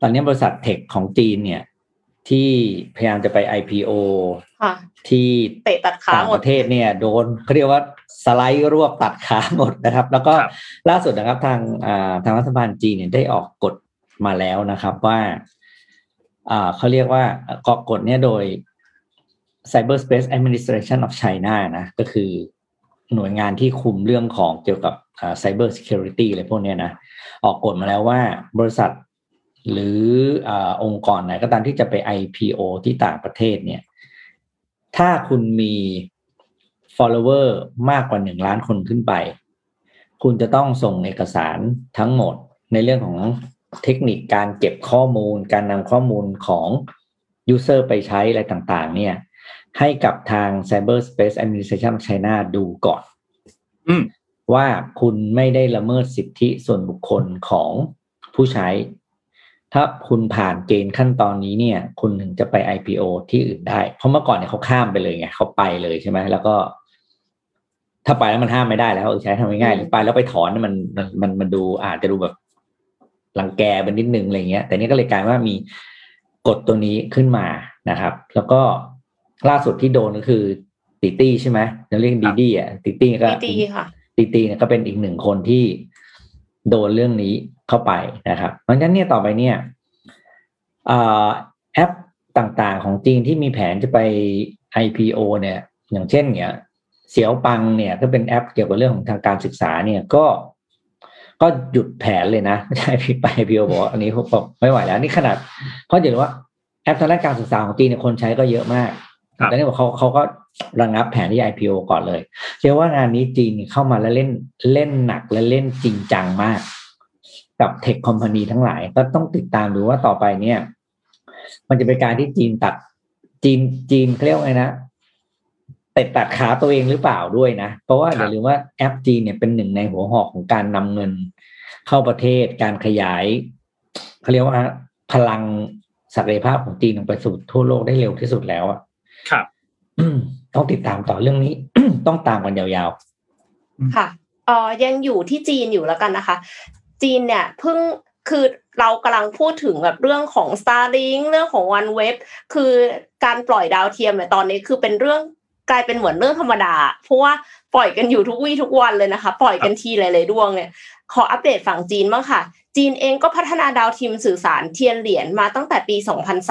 ตอนนี้บริษัทเทคของจีนเนี่ยที่พยายามจะไป IPO ที่เตะตัดขาหมดประเทศเนี่ยโดนเขาเรียกว่าสไลด์รวบตัดขาหมดนะครับแล้วก็ล่าสุดนะครับทางรัฐบาลจีนเนี่ยได้ออกกฎมาแล้วนะครับว่าเขาเรียกว่าออกกฎเนี่ยโดย Cyberspace Administration of China นะก็คือหน่วยงานที่คุมเรื่องของเกี่ยวกับCyber Security อะไรพวกนี้นะออกกฎมาแล้วว่าบริษัทหรือองค์กรไหนก็ตามที่จะไป IPO ที่ต่างประเทศเนี่ยถ้าคุณมี follower มากกว่า1ล้านคนขึ้นไปคุณจะต้องส่งเอกสารทั้งหมดในเรื่องของเทคนิคการเก็บข้อมูลการนำข้อมูลของ user ไปใช้อะไรต่างๆเนี่ยให้กับทาง Cyberspace Administration of China ดูก่อนว่าคุณไม่ได้ละเมิดสิทธิส่วนบุคคลของผู้ใช้ ถ้าคุณผ่านเกณฑ์ขั้นตอนนี้เนี่ยคุณถึงจะไป IPO ที่อื่นได้เพราะเมื่อก่อนเนี่ยเขาข้ามไปเลยไงเขาไปเลยใช่ไหมแล้วก็ถ้าไปแล้วมันห้ามไม่ได้แล้วใช้ทำง่ายๆหรือไปแล้วไปถอนมันดูอาจจะดูแบบรังแกไปนิดนึงอะไรเงี้ยแต่นี่ก็เลยกลายว่ามีกฎตัวนี้ขึ้นมานะครับแล้วก็ล่าสุดที่โดนก็คือติตี้ใช่ไหมเราเรียกดีดี้อ่ะติตี้ก็ติตี้เนี่ยก็เป็นอีกหนึ่งคนที่โดนเรื่องนี้เข้าไปนะครับเพราะฉะนั้นเนี่ยต่อไปเนี่ยแอปต่างๆของจีนที่มีแผนจะไป IPO เนี่ยอย่างเช่นเนี่ยเสียวปังเนี่ยก็เป็นแอปเกี่ยวกับเรื่องของทางการศึกษาเนี่ยก็หยุดแผนเลยนะไม่ใช่ไป IPO บอกอันนี้ผมไม่ไหวแล้วนี่ขนาดเพราะเห็นว่าแอปทางด้านการศึกษาของจีนเนี่ยคนใช้ก็เยอะมากแต่นี่บอกเขาก็ระงับแผนที่ IPO ก่อนเลยเชื่อว่างานนี้จีนเข้ามาแล้วเล่นหนักและเล่นจริงจังมากกับเทคคอมพานีทั้งหลายก็ต้องติดตามดูว่าต่อไปเนี่ยมันจะเป็นการที่จีนตัดจีนเรียกว่าไงนะตัดขาตัวเองหรือเปล่าด้วยนะเพราะว่าอย่าลืมว่าแอปจีนเนี่ยเป็นหนึ่งในหัวหอกของการนำเงินเข้าประเทศการขยายเขาเรียกว่าพลังศักยภาพของจีนออกไปสู่ทั่วโลกได้เร็วที่สุดแล้วอ่ะครับต้องติดตามต่อเรื่องนี้ ต้องตามกันยาวๆค่ะยังอยู่ที่จีนอยู่แล้วกันนะคะจีนเนี่ยเพิ่งคือเรากำลังพูดถึงแบบเรื่องของ Starlink เรื่องของ OneWeb คือการปล่อยดาวเทียมเนี่ยตอนนี้คือเป็นเรื่องกลายเป็นเหมือนเรื่องธรรมดาเพราะว่าปล่อยกันอยู่ทุกวี่ทุกวันเลยนะคะปล่อยกันทีหลายๆดวงเนี่ยขออัปเดตฝั่งจีนบ้างค่ะจีนเองก็พัฒนาดาวเทียมสื่อสารเทียนเหรียญมาตั้งแต่ปี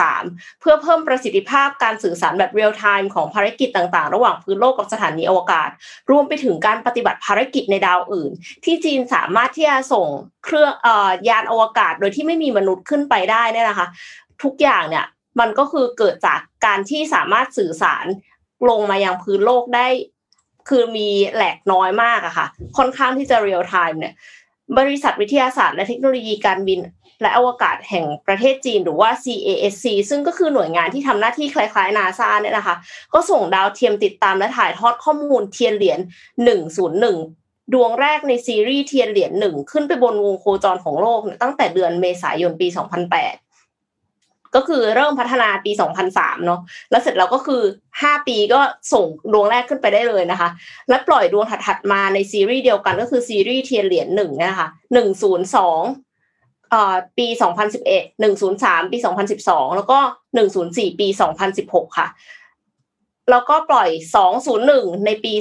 2003 เพื่อเพิ่มประสิทธิภาพการสื่อสารแบบเรียลไทม์ของภารกิจต่างๆระหว่างพื้นโลกกับสถานีอวกาศรวมไปถึงการปฏิบัติภารกิจในดาวอื่นที่จีนสามารถที่จะส่งเครื่องยานอวกาศโดยที่ไม่มีมนุษย์ขึ้นไปได้เนี่ยนะคะทุกอย่างเนี่ยมันก็คือเกิดจากการที่สามารถสื่อสารลงมายังพื้นโลกได้คือมีแหลกน้อยมากอะค่ะค่อนข้างที่จะเรียลไทม์เนี่ยบริษัทวิทยาศาสตร์และเทคโนโลยีการบินและอวกาศแห่งประเทศจีนหรือว่า CASC ซึ่งก็คือหน่วยงานที่ทำหน้าที่คล้ายๆ NASA เนี่ยนะคะก็ส่งดาวเทียมติดตามและถ่ายทอดข้อมูลเทียนเหรียญ101ดวงแรกในซีรีส์เทียนเหรียญ1ขึ้นไปบนวงโคจรของโลกตั้งแต่เดือนเมษายนปี2008ก็คือเริ่มพัฒนาปี2003เนาะแล้วเสร็จแล้วก็คือ5ปีก็ส่งดวงแรกขึ้นไปได้เลยนะคะและปล่อยดวงถัดมาในซีรีส์เดียวกันก็คือซีรีส์เทียนเหรียญ1นะคะ102ปี2011 103ปี2012แล้วก็104ปี2016ค่ะแล้วก็ปล่อย201ในปี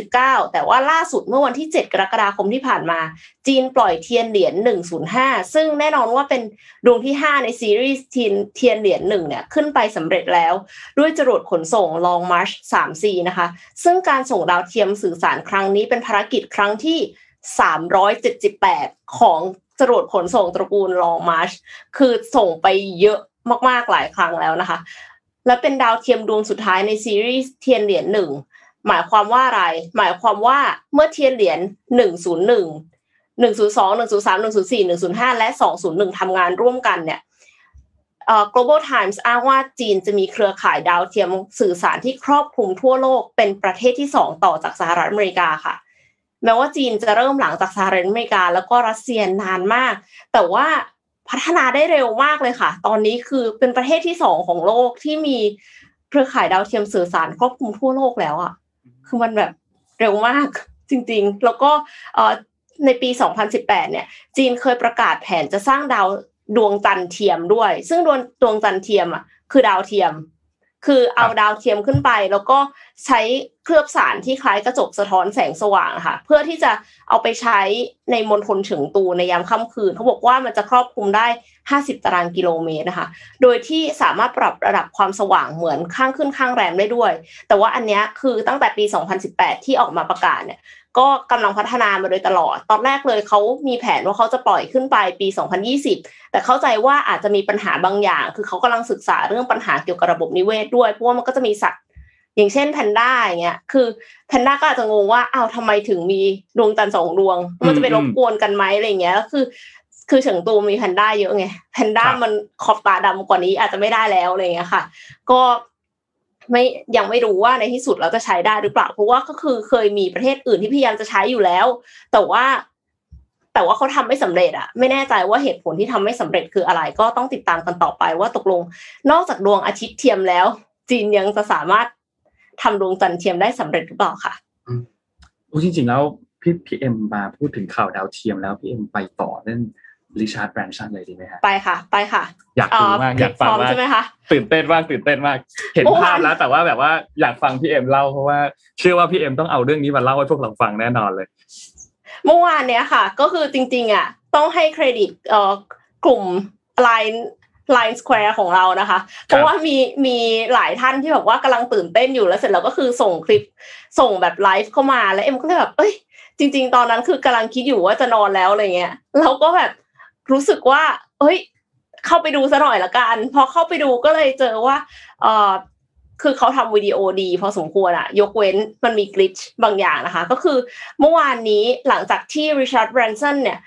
2019แต่ว่าล่าสุดเมื่อวันที่7กรกฎาคมที่ผ่านมาจีนปล่อยเทียนเหรียญ105ซึ่งแน่นอนว่าเป็นดวงที่5ในซีรีส์เทียนเหรียญ1เนี่ยขึ้นไปสำเร็จแล้วด้วยจรวดขนส่ง Long March 3C นะคะซึ่งการส่งดาวเทียมสื่อสารครั้งนี้เป็นภารกิจครั้งที่378ของจรวดขนส่งตระกูล Long March คือส่งไปเยอะมากๆหลายครั้งแล้วนะคะและเป็นดาวเทียมดวงสุดท้ายในซีรีส์เทียนเหรียญ1หมายความว่าอะไรหมายความว่าเมื่อเทียนเหรียญ101 102 103 104 105และ201ทำงานร่วมกันเนี่ยGlobal Times อ้างว่าจีนจะมีเครือข่ายดาวเทียมสื่อสารที่ครอบคลุมทั่วโลกเป็นประเทศที่2ต่อจากสหรัฐอเมริกาค่ะแม้ว่าจีนจะเริ่มหลังจากสหรัฐอเมริกาแล้วก็รัสเซียนานมากแต่ว่าพัฒนาได้เร็วมากเลยค่ะตอนนี้คือเป็นประเทศที่2ของโลกที่มีเครือข่ายดาวเทียมสื่อสารครอบคลุมทั่วโลกแล้วอ่ะคือมันแบบเร็วมากจริงๆแล้วก็ในปี2018เนี่ยจีนเคยประกาศแผนจะสร้างดาวดวงจันทร์เทียมด้วยซึ่งดวงจันทร์เทียมอ่ะคือดาวเทียมคือเอาดาวเทียมขึ้นไปแล้วก็ใช้เคลือบสารที่คล้ายกระจกสะท้อนแสงสว่างค่ะเพื่อที่จะเอาไปใช้ในมณฑลเฉิงตูในยามค่ำคืนเขาบอกว่ามันจะครอบคลุมได้50ตารางกิโลเมตรนะคะโดยที่สามารถปรับระดับความสว่างเหมือนข้างขึ้นข้างแรมได้ด้วยแต่ว่าอันนี้คือตั้งแต่ปี2018ที่ออกมาประกาศเนี่ยก็กำลังพัฒนามาโดยตลอดตอนแรกเลยเขามีแผนว่าเขาจะปล่อยขึ้นไปปี2020แต่เข้าใจว่าอาจจะมีปัญหาบางอย่างคือเขากำลังศึกษาเรื่องปัญหาเกี่ยวกับระบบนิเวศด้วยเพราะว่ามันก็จะมีสัตว์อย่างเช่นแพนด้าอย่างเงี้ยคือแพนด้าก็อาจจะงงว่าอ้าวทำไมถึงมีดวงจันทร์2ดวงมันจะไปรบกวนกันไหมอะไรเงี้ยแล้วคือเฉิงตูมีแพนด้าเยอะไงแพนด้ามันขอบตาดำกว่านี้อาจจะไม่ได้แล้วอะไรเงี้ยค่ะก็ไม่ยังไม่รู้ว่าในที่สุดเราจะใช้ได้หรือเปล่าเพราะว่าก็คือเคยมีประเทศอื่นที่พยายามจะใช้อยู่แล้วแต่ว่า แต่ว่าเขาทำไม่สำเร็จอะไม่แน่ใจว่าเหตุผลที่ทำไม่สำเร็จคืออะไรก็ต้องติดตามกันต่อไปว่าตกลงนอกจากดวงอาทิตย์เทียมแล้วจีนยังจะสามารถทำดวงจันทร์เทียมได้สำเร็จหรือเปล่าค่ะจริงๆแล้วพี่เอ็มมาพูดถึงข่าวดาวเทียมแล้วพี่เอ็มไปต่อเรื่องริชาร์ดแบรนสันเลยดีไหมฮะไปค่ะอยากดูมากอยากฟังมากใช่ไหมคะตื่นเต้นมากเห็นภาพแล้วแต่ว่าแบบว่าอยากฟังพี่เอ็มเล่าเพราะว่าเชื่อว่าพี่เอ็มต้องเอาเรื่องนี้มาเล่าให้พวกเราฟังแน่นอนเลยเมื่อวานเนี้ยค่ะก็คือจริงๆอ่ะต้องให้เครดิตกลุ่ม Line Square ของเรานะคะเพราะว่ามีหลายท่านที่แบบว่ากำลังตื่นเต้นอยู่แล้วเสร็จแล้วก็คือส่งคลิปส่งแบบไลฟ์เข้ามาแล้วเอ็มก็เลยแบบเอ้ยจริงๆตอนนั้นคือกำลังคิดอยู่ว่าจะนอนแล้วอะไรเงี้ยเราก็แบบรู้สึกว่าเฮ้ยเข้าไปดูซะหน่อยละกันพอเข้าไปดูก็เลยเจอว่าคือเขาทำวิดีโอดีพอสมควรอะยกเว้นมันมีกลิชบางอย่างนะคะก็คือเมื่อวานนี้หลังจากที่ริชาร์ดแบรนสันเนี่ย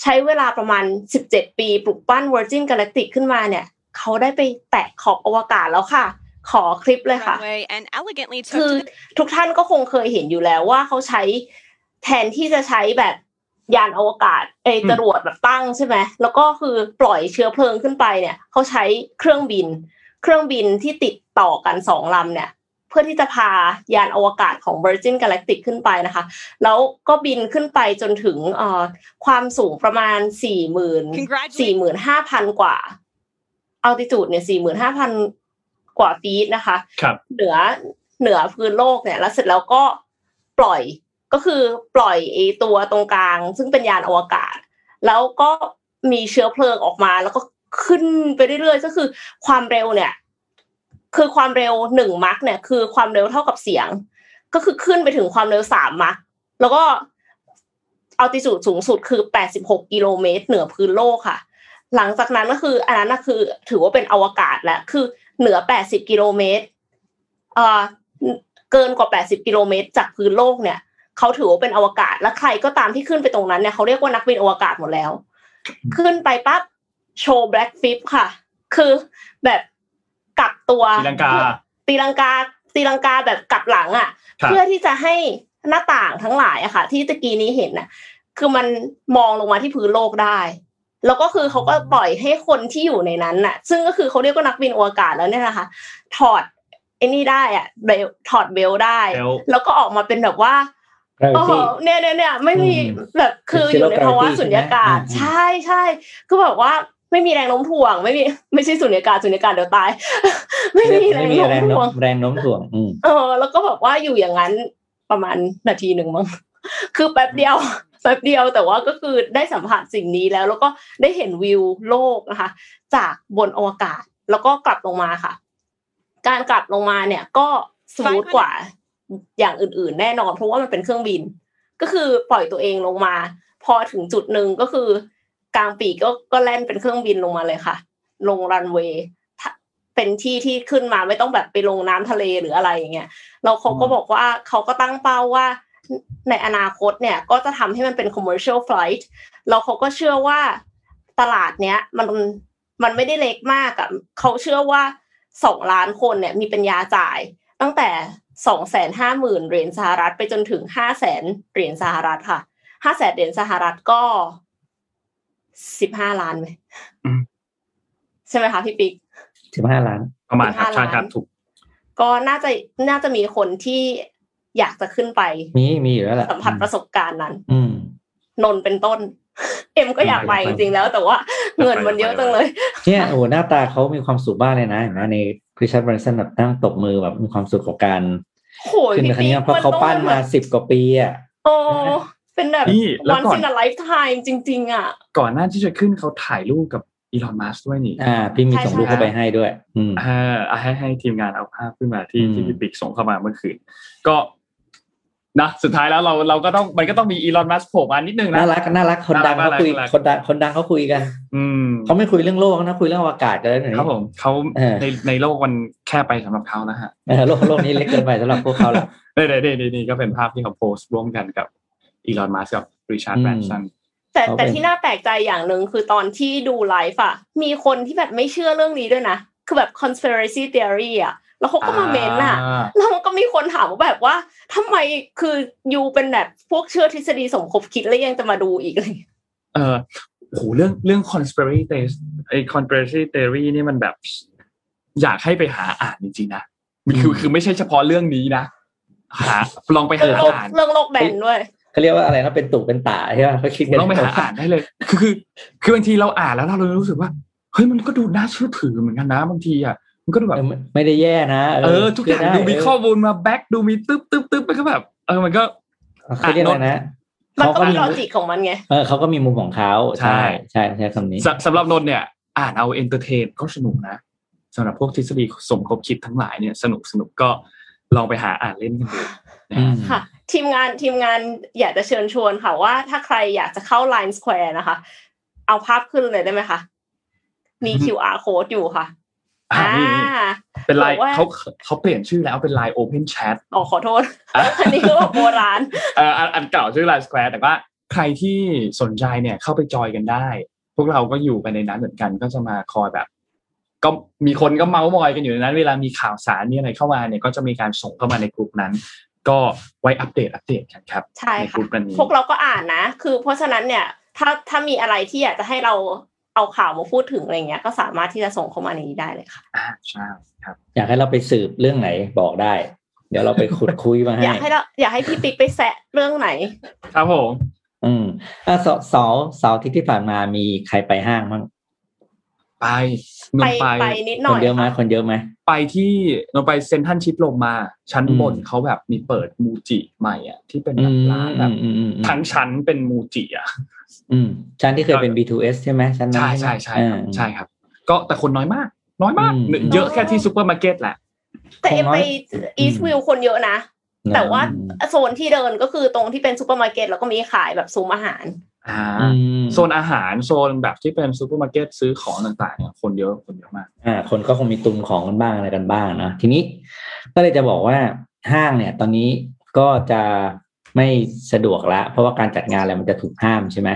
ใช้เวลาประมาณ17ปีปลุกปั้น Virgin Galactic ขึ้นมาเนี่ยเขาได้ไปแตะขอบอวกาศแล้วค่ะขอคลิปเลยค่ะคือทุกท่านก็คงเคยเห็นอยู่แล้วว่าเขาใช้แทนที่จะใช้แบบยานอวกาศจรวดแบบตั้งใช่ไหมแล้วก็คือปล่อยเชื้อเพลิงขึ้นไปเนี่ยเขาใช้เครื่องบินที่ติดต่อกัน2ลำเนี่ยเพื่อที่จะพายานอวกาศของ Virgin Galactic ขึ้นไปนะคะแล้วก็บินขึ้นไปจนถึงความสูงประมาณ 45,000 กว่า altitude เนี่ย 45,000 กว่าฟีตนะคะเหนือพื้นโลกเนี่ยแล้วเสร็จแล้วก็ปล่อยไอ้ตัวตรงกลางซึ่งเป็นยานอวกาศแล้วก็มีเชื้อเพลิงออกมาแล้วก็ขึ้นไปเรื่อยๆก็คือความเร็วเนี่ยคือความเร็ว1มัคเนี่ยคือความเร็วเท่ากับเสียงก็คือขึ้นไปถึงความเร็ว3มัคแล้วก็อัลติจูดสูงสุดคือ86กิโลเมตรเหนือพื้นโลกค่ะหลังจากนั้นก็คืออันนั้นคือถือว่าเป็นอวกาศแล้วคือเหนือ80กิโลเมตรเกินกว่า80กิโลเมตรจากพื้นโลกเนี่ยเขาถือว่าเป็นอวกาศและใครก็ตามที่ขึ้นไปตรงนั้นเนี่ยเขาเรียกว่านักบินอวกาศหมดแล้วขึ้นไปปั๊บโชว์แบล็คฟิปค่ะคือแบบกลับตัวตีลังกาแบบกลับหลังอ่ะเพื่อที่จะให้หน้าต่างทั้งหลายอะค่ะที่ตะกี้นี้เห็นน่ะคือมันมองลงมาที่พื้นโลกได้แล้วก็คือเขาก็ปล่อยให้คนที่อยู่ในนั้นน่ะซึ่งก็คือเขาเรียกว่านักบินอวกาศแล้วเนี่ยนะคะถอดได้อ่ะถอดเบลได้แล้วก็ออกมาเป็นแบบว่าเนี่ยไม่มีแบบคืออยู่ในภาวะสุญญากาศใช่ๆคือแบบว่าไม่มีแรงโน้มถ่วงไม่ใช่สุญญากาศเดี๋ยวตายไม่มีแรงโน้มถ่วงแล้วก็แบบว่าอยู่อย่างนั้นประมาณนาทีนึงมั้งคือแป๊บเดียวแต่ว่าก็คือได้สัมผัสสิ่งนี้แล้วก็ได้เห็นวิวโลกนะคะจากบนอวกาศแล้วก็กลับลงมาค่ะการกลับลงมาเนี่ยก็สมูทกว่าอย่างอื่นๆแน่นอนเพราะว่ามันเป็นเครื่องบินก็คือปล่อยตัวเองลงมาพอถึงจุดนึงก็คือกลางปีกก็แล่นเป็นเครื่องบินลงมาเลยค่ะลงรันเวย์เป็นที่ขึ้นมาไม่ต้องแบบไปลงน้ำทะเลหรืออะไรอย่างเงี้ยแล้วเขาก็บอกว่าเขาก็ตั้งเป้าว่าในอนาคตเนี่ยก็จะทำให้มันเป็น commercial flight แล้วเขาก็เชื่อว่าตลาดเนี้ยมันไม่ได้เล็กมากอ่ะเขาเชื่อว่า2ล้านคนเนี่ยมีปัญญาจ่ายตั้งแต่ 250,000 เหรียญสหรัฐไปจนถึง 500,000 เหรียญสหรัฐค่ะ 500,000 เหรียญสหรัฐก็15ล้านมั้ยใช่มั้ยคะพี่ปิ๊ก15ล้านประมาณครับใช่ครับถูกก็น่าจะมีคนที่อยากจะขึ้นไปมีอยู่แล้วแหละสัมผัสประสบการณ์นั้นนนเป็นต้นเอ็มก็อยากไปจริงๆแล้วแต่ว่าเงินมันเยอะจังเลยเนี่ยโอ้หน้าตาเขามีความสุขบ้างเลยนะเห็นไหมในคริสตัลบริษัทแบบตั้งตบมือแบบมีความสุขกับการขึ้นไปครั้งนี้เพราะเขาปั้นมา10กว่าปีอ่ะโอ้เป็นแบบ once in a lifetime จริงๆอ่ะก่อนหน้าที่จะขึ้นเขาถ่ายรูปกับอีลอนมัสก์ด้วยนี่พี่มีส่งรูปเข้าไปให้ด้วยให้ทีมงานเอาภาพขึ้นมาที่พี่ปิ๊กส่งเข้ามาเมื่อคืนก็นะสุดท้ายแล้วเราก็ต้องมันก็ต้องมีอีลอนมัสก์โผล่มานิดนึงนะน่ารักคนดังเขาคุยกันเขาไม่คุยเรื่องโลกนะคุยเรื่องอากาศกันหน่อยครับผมเขาในโลกมันแค่ไปสำหรับเขานะฮะโลกนี้เล็กเกินไปสำหรับพวกเขาแล้วนี่ก็เป็นภาพที่เขาโพสต์ร่วมกันกับอีลอนมัสก์กับริชาร์ดแบรนสันแต่ที่น่าแปลกใจอย่างนึงคือตอนที่ดูไลฟ์อะมีคนที่แบบไม่เชื่อเรื่องนี้ด้วยนะคือแบบ conspiracy theory อะแล้วเขาก็มาเมนน่ะแล้วมันก็มีคนถามว่าแบบว่าทำไมคือยูเป็นแบบพวกเชื่อทฤษฎีสมคบคิดแล้วยังจะมาดูอีกเลย โอ้โหเรื่อง conspiracy theory นี่มันแบบอยากให้ไปหาอ่านจริงๆนะมันคือไม่ใช่เฉพาะเรื่องนี้นะหาลองไปหาอ่านเรื่องโลกแบนด้วยเขาเรียกว่าอะไรนะเป็นตุเป็นตาใช่ป่ะเขาคิดกันต้องไปหาอ่านได้เลยคือบางทีเราอ่านแล้วเรารู้สึกว่าเฮ้ยมันก็ดูน่าเชื่อถือเหมือนกันนะบางทีอ่ะมันก็ดูแบบไม่ได้แย่นะทุกอย่างดูมีข้อมูลมาแบ็คดูมีตึ๊บๆมันก็แบบมันก็เขาเรียกอะไรนะมันก็มีลอจิกของมันไงเขาก็มีมุมของเขาใช่ใช่ใช่คำนี้สำหรับนนท์เนี่ยอ่านเอาเอนเตอร์เทนก็สนุกนะสำหรับพวกทฤษฎีสมคบคิดทั้งหลายเนี่ยสนุกก็ลองไปหาอ่านเล่นกันดูค่ะทีมงานอยากจะเชิญชวนค่ะว่าถ้าใครอยากจะเข้า Line Square นะคะเอาภาพขึ้นเลยได้ไหมคะมี QR code อยู่ค่ะเป็นไลน์เขาเปลี่ยนชื่อแล้วเป็นไลน์ Open Chat อ๋อขอโทษอันนี้ก็โบราณอันเก่าชื่อ Line Square แต่ว่าใครที่สนใจเนี่ยเข้าไปจอยกันได้พวกเราก็อยู่ไปในนั้นเหมือนกันก็จะมาคอยแบบก็มีคนก็เมาส์มอยกันอยู่ในนั้นเวลามีข่าวสารมีอะไรเข้ามาเนี่ยก็จะมีการส่งเข้ามาในกลุ่มนั้นก็ไว้อัปเดตกันครับใช่ค่ะพวกเราก็อ่านนะคือเพราะฉะนั้นเนี่ยถ้ามีอะไรที่อยากจะให้เราเอาข่าวมาพูดถึงอะไรเงี้ยก็สามารถที่จะส่งเข้ามาในนี้ได้เลยค่ะใช่ครับอยากให้เราไปสืบเรื่องไหนบอกได้เดี๋ยวเราไปขุดคุยมาให้อยากให้พี่ปิ๊กไปแซะเรื่องไหนครับผมเสาร์อาทิตย์ที่ผ่านมามีใครไปห้างบ้างไปนิดหน่อยคนเยอะไหมไปที่เราไปเซ็นทรัลชิดลมมาชั้นบนเขาแบบมีเปิดมูจิใหม่อ่ะที่เป็นร้านแบบทั้งชั้นเป็นมูจิอ่ะชั้นที่เคยเป็น B2S ใช่ไหมชั้นนั้นใช่ครับก็แต่คนน้อยมากเยอะแค่ที่ซุปเปอร์มาร์เก็ตแหละแต่ไปอีสต์วิวคนเยอะนะแต่ว่าโซนที่เดินก็คือตรงที่เป็นซุปเปอร์มาร์เก็ตแล้วก็มีขายแบบซุ้มอาหารโซนอาหารโซนแบบที่เป็นซูเปอร์มาร์เก็ตซื้อของต่างๆเนี่ยคนเยอะมากคนก็คงมีตุนของกันบ้างอะไรกันบ้างนะทีนี้ก็เลยจะบอกว่าห้างเนี่ยตอนนี้ก็จะไม่สะดวกละเพราะว่าการจัดงานอะไรมันจะถูกห้ามใช่ไหม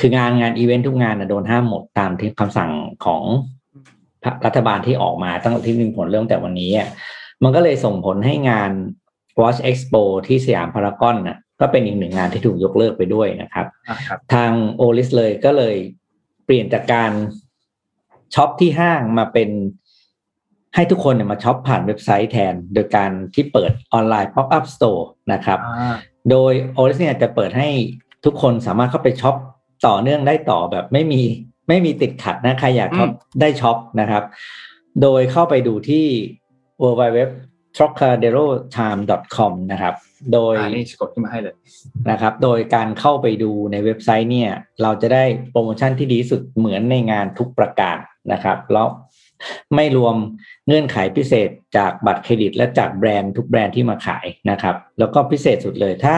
คืองานอีเวนต์ทุกงานนะโดนห้ามหมดตามที่คำสั่งของรัฐบาลที่ออกมาตั้งแต่ที่มีผลเริ่มแต่วันนี้มันก็เลยส่งผลให้งาน Watch Expo ที่สยามพารากอนนะก็เป็นอีกหนึ่งงานที่ถูกยกเลิกไปด้วยนะครับทาง OLIS เลยก็เลยเปลี่ยนจากการช็อปที่ห้างมาเป็นให้ทุกคนเนี่ยมาช็อปผ่านเว็บไซต์แทนโดยการที่เปิดออนไลน์ Pop-up Store นะครับโดย OLIS เนี่ยจะเปิดให้ทุกคนสามารถเข้าไปช็อปต่อเนื่องได้ต่อแบบไม่มีติดขัดนะใครอยากช็อปได้ช็อปนะครับโดยเข้าไปดูที่ www.trocaderotime.com นะครับโดยนี่กดขึ้นมาให้เลยนะครับโดยการเข้าไปดูในเว็บไซต์เนี่ยเราจะได้โปรโมชั่นที่ดีสุดเหมือนในงานทุกประการนะครับแล้วไม่รวมเงื่อนไขพิเศษจากบัตรเครดิตและจากแบรนด์ทุกแบรนด์ที่มาขายนะครับแล้วก็พิเศษสุดเลยถ้า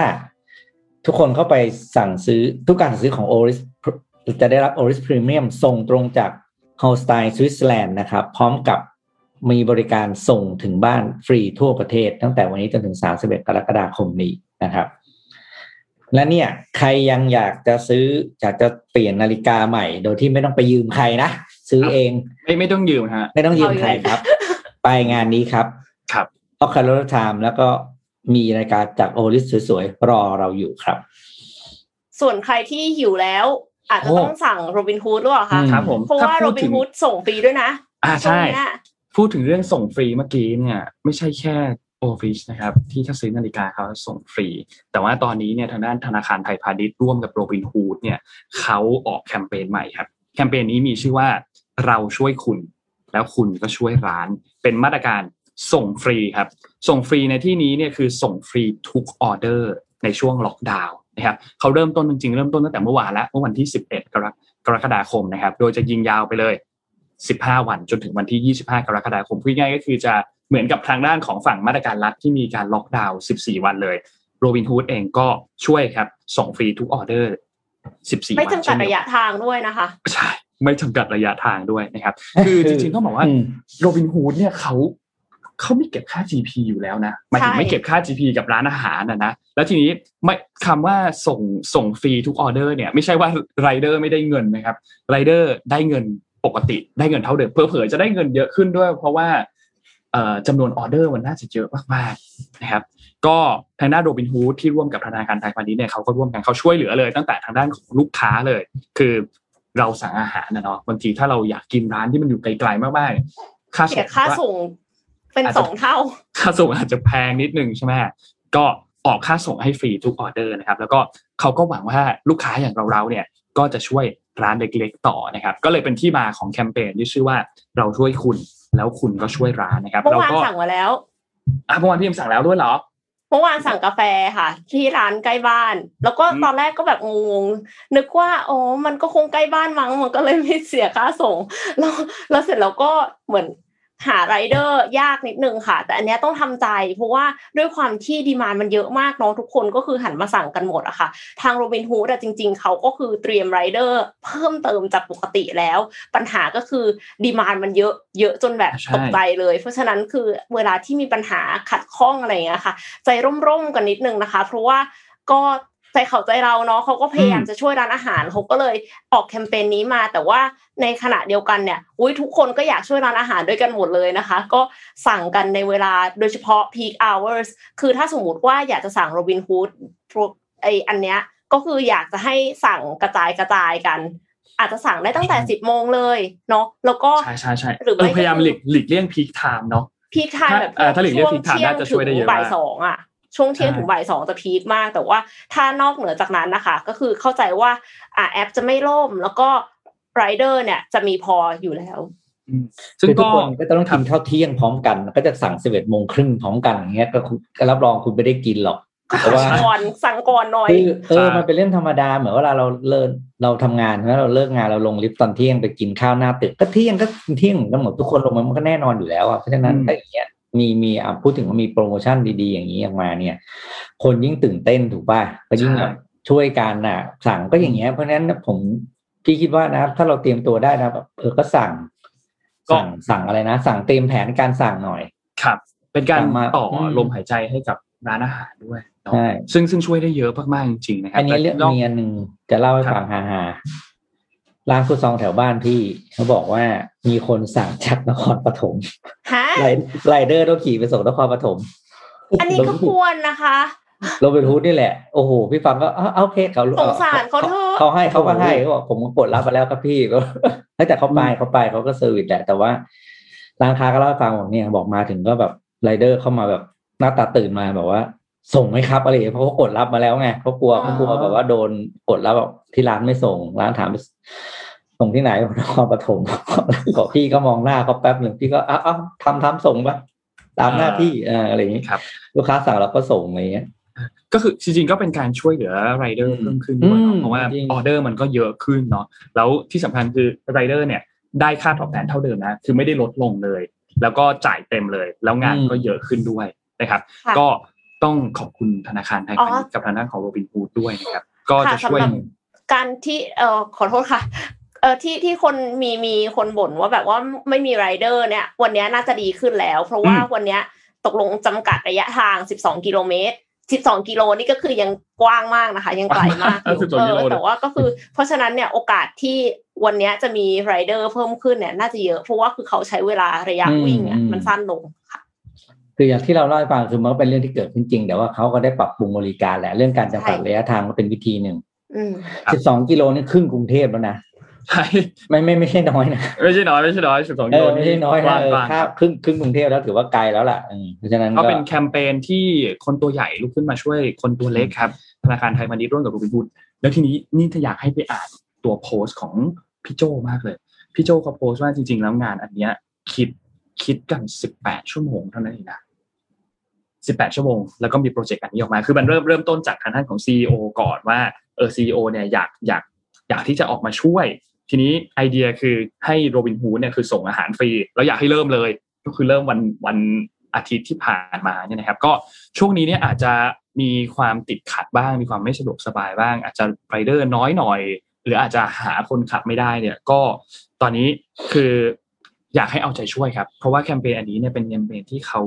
ทุกคนเข้าไปสั่งซื้อทุกการสั่งซื้อของ OLIS จะได้รับ OLIS Premium ส่งตรงจาก Holstein Switzerland นะครับพร้อมกับมีบริการส่งถึงบ้านฟรีทั่วประเทศตั้งแต่วันนี้จนถึง31กรกฎาคมนี้นะครับและเนี่ยใครยังอยากจะซื้ออยากจะเปลี่ยนนาฬิกาใหม่โดยที่ไม่ต้องไปยืมใครนะซื้อเองไม่ต้องยืมฮะไม่ต้องยืมใครครับ ไปงานนี้ครับออคาโรไทม์แล้วก็มีนาฬิกาจากโอลิสสวยๆรอเราอยู่ครับส่วนใครที่หิวแล้วอาจจะต้องสั่งโรบินฮูดหรือเปล่าคะครับผมเพราะว่าโรบินฮูดส่งฟรีด้วยนะใช่พูดถึงเรื่องส่งฟรีเมื่อกี้เนี่ยไม่ใช่แค่โอฟิชนะครับที่ถ้าซื้อนาฬิกาเขาส่งฟรีแต่ว่าตอนนี้เนี่ยทางด้านธนาคารไทยพาณิชย์ร่วมกับโรบินฮูดเนี่ยเขาออกแคมเปญใหม่ครับแคมเปญนี้มีชื่อว่าเราช่วยคุณแล้วคุณก็ช่วยร้านเป็นมาตรการส่งฟรีครับส่งฟรีในที่นี้เนี่ยคือส่งฟรีทุกออเดอร์ในช่วงล็อกดาวน์นะครับเขาเริ่มต้นจริงๆเริ่มต้นตั้งแต่เมื่อวานแล้วเมื่อวันที่11กรกฎาคมนะครับโดยจะยิงยาวไปเลย15วันจนถึงวันที่25กรกฎาคมพูดง่ายก็คือจะเหมือนกับทางด้านของฝั่งมาตรการรัฐที่มีการล็อกดาวน์14วันเลยโรบินฮูดเองก็ช่วยครับส่งฟรีทุกออเดอร์14วันไม่จำกัดระยะทางด้วยนะคะใช่ไม่จำกัดระยะทางด้วยนะครับคือจริงๆต้องบอกว่าโรบินฮูดเนี่ยเขาไม่เก็บค่า GP อยู่แล้วนะหมายถึงไม่เก็บค่า GP กับร้านอาหารนะแล้วทีนี้ไม่คำว่าส่งฟรีทุกออเดอร์เนี่ยไม่ใช่ว่ารายเดอร์ไม่ได้เงินนะครับรายเดอร์ได้เงินปกติได้เงินเท่าเดิมเผลอๆจะได้เงินเยอะขึ้นด้วยเพราะว่า จำนวนออเดอร์มันน่าจะเยอะมากๆนะครับก็ทางด้านโรบินฮูดที่ร่วมกับธนาคารไทยพาณิชย์เนี่ยเขาก็ร่วมกันเขาช่วยเหลือเลยตั้งแต่ทางด้านของลูกค้าเลยคือเราสั่งอาหารนะเนาะบางทีถ้าเราอยากกินร้านที่มันอยู่ไกลๆมากๆค่าส่งเป็น2เท่าค่าส่งอาจจะแพงนิดนึงใช่ไหมก็ออกค่าส่งให้ฟรีทุกออเดอร์นะครับแล้วก็เขาก็หวังว่าลูกค้าอย่างเราๆเนี่ยก็จะช่วยร้านเล็กๆต่อนะครับก็เลยเป็นที่มาของแคมเปญที่ชื่อว่าเราช่วยคุณแล้วคุณก็ช่วยร้านนะครับเราก็สั่งมาแล้วเมื่อวานพี่สั่งแล้วด้วยเหรอเมื่อวานสั่งกาแฟค่ะที่ร้านใกล้บ้านแล้วก็ตอนแรกก็แบบงงนึกว่าอ๋อมันก็คงใกล้บ้านมั้งมันก็เลยไม่เสียค่าส่งแล้วเสร็จแล้วก็เหมือนหารายเดอร์ยากนิดนึงค่ะแต่อันนี้ต้องทำใจเพราะว่าด้วยความที่ดีมานด์มันเยอะมากเนาะทุกคนก็คือหันมาสั่งกันหมดอะค่ะทาง Robinhood จริงๆเขาก็คือเตรียมรายเดอร์เพิ่มเติมจากปกติแล้วปัญหาก็คือดีมานด์มันเยอะจนแบบตกใจเลยเพราะฉะนั้นคือเวลาที่มีปัญหาขัดข้องอะไรอย่างเงี้ยค่ะใจร่มๆกันนิดนึงนะคะเพราะว่าก็ใจเขาใจเราเนาะเขาก็พยายามจะช่วยร้านอาหารเขาก็เลยออกแคมเปญนี้มาแต่ว่าในขณะเดียวกันเนี่ยทุกคนก็อยากช่วยร้านอาหารด้วยกันหมดเลยนะคะก็สั่งกันในเวลาโดยเฉพาะ peak hours คือถ้าสมมติว่าอยากจะสั่ง Robinhood อันเนี้ยก็คืออยากจะให้สั่งกระจายกันอาจจะสั่งได้ตั้งแต่ 10 โมงเลยเนาะแล้วก็ใช่หรือพยายามหลีกเลี่ยง peak time เนาะ peak time แบบถ้าหลีกเลี่ยง peak time น่าจะช่วยได้เยอะมาก 2 อ่ะช่วงเที่ยงถึงบ่ายสองจะพีคมากแต่ว่าถ้านอกเหนือจากนั้นนะคะก็คือเข้าใจว่าแอปจะไม่ล่มแล้วก็ไรเดอร์เนี่ยจะมีพออยู่แล้วซึ่งทุกคนก็จะต้องทำข้าวเที่ยงพร้อมกันก็จะสั่ง 11:30 พร้อมกันอย่างเงี้ยก็รับรองคุณไม่ได้กินหรอกเพราะว่าสั่งก่อนหน่อยมันเป็นเรื่องธรรมดาเหมือนเวลาเราทำงานแล้วเราเลิกงานเราลงลิฟต์ตอนเที่ยงไปกินข้าวหน้าตึกก็เที่ยงแล้วหมดทุกคนลงมันก็แน่นอนอยู่แล้วอ่ะเพราะฉะนั้นอะไรอย่างเงี้ยมีพูดถึงว่ามีโปรโมชั่นดีๆอย่างนี้ออกมาเนี่ยคนยิ่งตื่นเต้นถูกป่ะก็ยิ่งแบบช่วยกันน่ะสั่งก็อย่างเงี้ยเพราะฉะนั้นพี่คิดว่านะถ้าเราเตรียมตัวได้นะแบบก็สั่งอะไรนะสั่งเตรียมแผนการสั่งหน่อยครับเป็นการต่อลมหายใจให้กับร้านอาหารด้วยใช่ซึ่งช่วยได้เยอะมากๆจริงๆนะครับอันนี้เรื่องเมียนึงจะเล่าให้ฟังฮ่าๆร้านฟุตซองแถวบ้านพี่เขาบอกว่ามีคนสั่งจากนครปฐมไรเดอร์ต้องขี่ไปส่งนครปฐมอันนี้ก็ควรนะคะโรบินฮูดนี่แหละโอ้โหพี่ฟังก็โอเคเขาสงสารเขาเถอะเขาให้เขาบอกผมก็กดรับไปแล้วครับพี่แล้วแต่เขาไปเขาก็เซอร์วิสแหละแต่ว่าร้านค้าก็เล่าให้ฟังบอกเนี่ยบอกมาถึงก็แบบไรเดอร์เข้ามาแบบหน้าตาตื่นมาแบบว่าส่งไหมครับอะไรเพราะเขากดรับมาแล้วไงเขากลัวแบบว่าโดนกดรับที่ร้านไม่ส่งร้านถามส่งที่ไหนนครปฐมก็พี่ก็มองหน้าเขาแป๊บหนึ่งพี่ก็อ้าวทำส่งปะตามหน้าที่อะไรอย่างนี้ครับลูกค้าสั่งเราก็ส่งอะไรอย่างเงี้ยก็คือจริงๆก็เป็นการช่วยเหลือไรเดอร์เพิ่มขึ้นด้วยเพราะว่าออเดอร์มันก็เยอะขึ้นเนาะแล้วที่สำคัญคือไรเดอร์เนี่ยได้ค่าตอบแทนเท่าเดิมนะคือไม่ได้ลดลงเลยแล้วก็จ่ายเต็มเลยแล้วงานก็เยอะขึ้นด้วยนะครับก็ต้องขอบคุณธนาคารไทยพาณิชย์กับทางด้านของโรบินฮูดด้วยนะครับก็จะช่วยการที่ขอโทษค่ะที่คนมีคนบ่นว่าแบบว่าไม่มีไรเดอร์เนี่ยวันนี้น่าจะดีขึ้นแล้วเพราะว่าวันนี้ตกลงจำกัดระยะทาง12 กิโลเมตร12 กิโลนี่ก็คือยังกว้างมากนะคะยังไกลมากแต่ว่าก็คือเพราะฉะนั้นเนี่ยโอกาสที่วันนี้จะมีไรเดอร์เพิ่มขึ้นเนี่ยน่าจะเยอะเพราะว่าคือเขาใช้เวลาระยะวิ่งเนี่ยมันสั้นลงค่ะคืออย่างที่เราเล่าให้ฟังคือมันก็เป็นเรื่องที่เกิดขึ้นจริงแต่ว่าเขาก็ได้ปรับปรุงบริการแหละเรื่องการจำกัดระยะทางก็เป็นวิธีหนึ่ง12 กิโลนี่ครึ่งกรุงเทพแล้วนะใช่ไม่ใช่น้อยนะไม่ใช่น้อย12 กิโลไม่ใช่น้อยนะถ้าครึ่งกรุงเทพแล้วถือว่าไกลแล้วล่ะเพราะฉะนั้นก็เป็นแคมเปญที่คนตัวใหญ่ลุกขึ้นมาช่วยคนตัวเล็กครับธนาคารไทยพาณิชย์ร่วมกับโรบินฮูดแล้วทีนี้นี่ถ้าอยากให้ไปอ่านตัวโพสต์ของพี่โจมากเลยพี่โจเขาโพสต์ว่าจริงๆแล้วงานอันเนี้ยคิดกัน18 ชั่วโมงเท่านั้นเองนะ18 ชั่วโมงแล้วก็มีโปรเจกต์อันนี้ออกมาคือมันเริ่มต้นจากทางด้านของ CEO ก่อนว่าCEO เนี่ยอยากที่จะออกมาช่วยทีนี้ไอเดียคือให้โรบินฮูดเนี่ยคือส่งอาหารฟรีแล้วอยากให้เริ่มเลยก็คือเริ่มวันอาทิตย์ที่ผ่านมาเนี่ยนะครับก็ช่วงนี้เนี่ยอาจจะมีความติดขัดบ้างมีความไม่สะดวกสบายบ้างอาจจะไรเดอร์น้อยหน่อยหรืออาจจะหาคนขับไม่ได้เนี่ยก็ตอนนี้คืออยากให้เอาใจช่วยครับเพราะว่าแคมเปญอันนี้เนี่ยเป็นแคมเปญที่เขา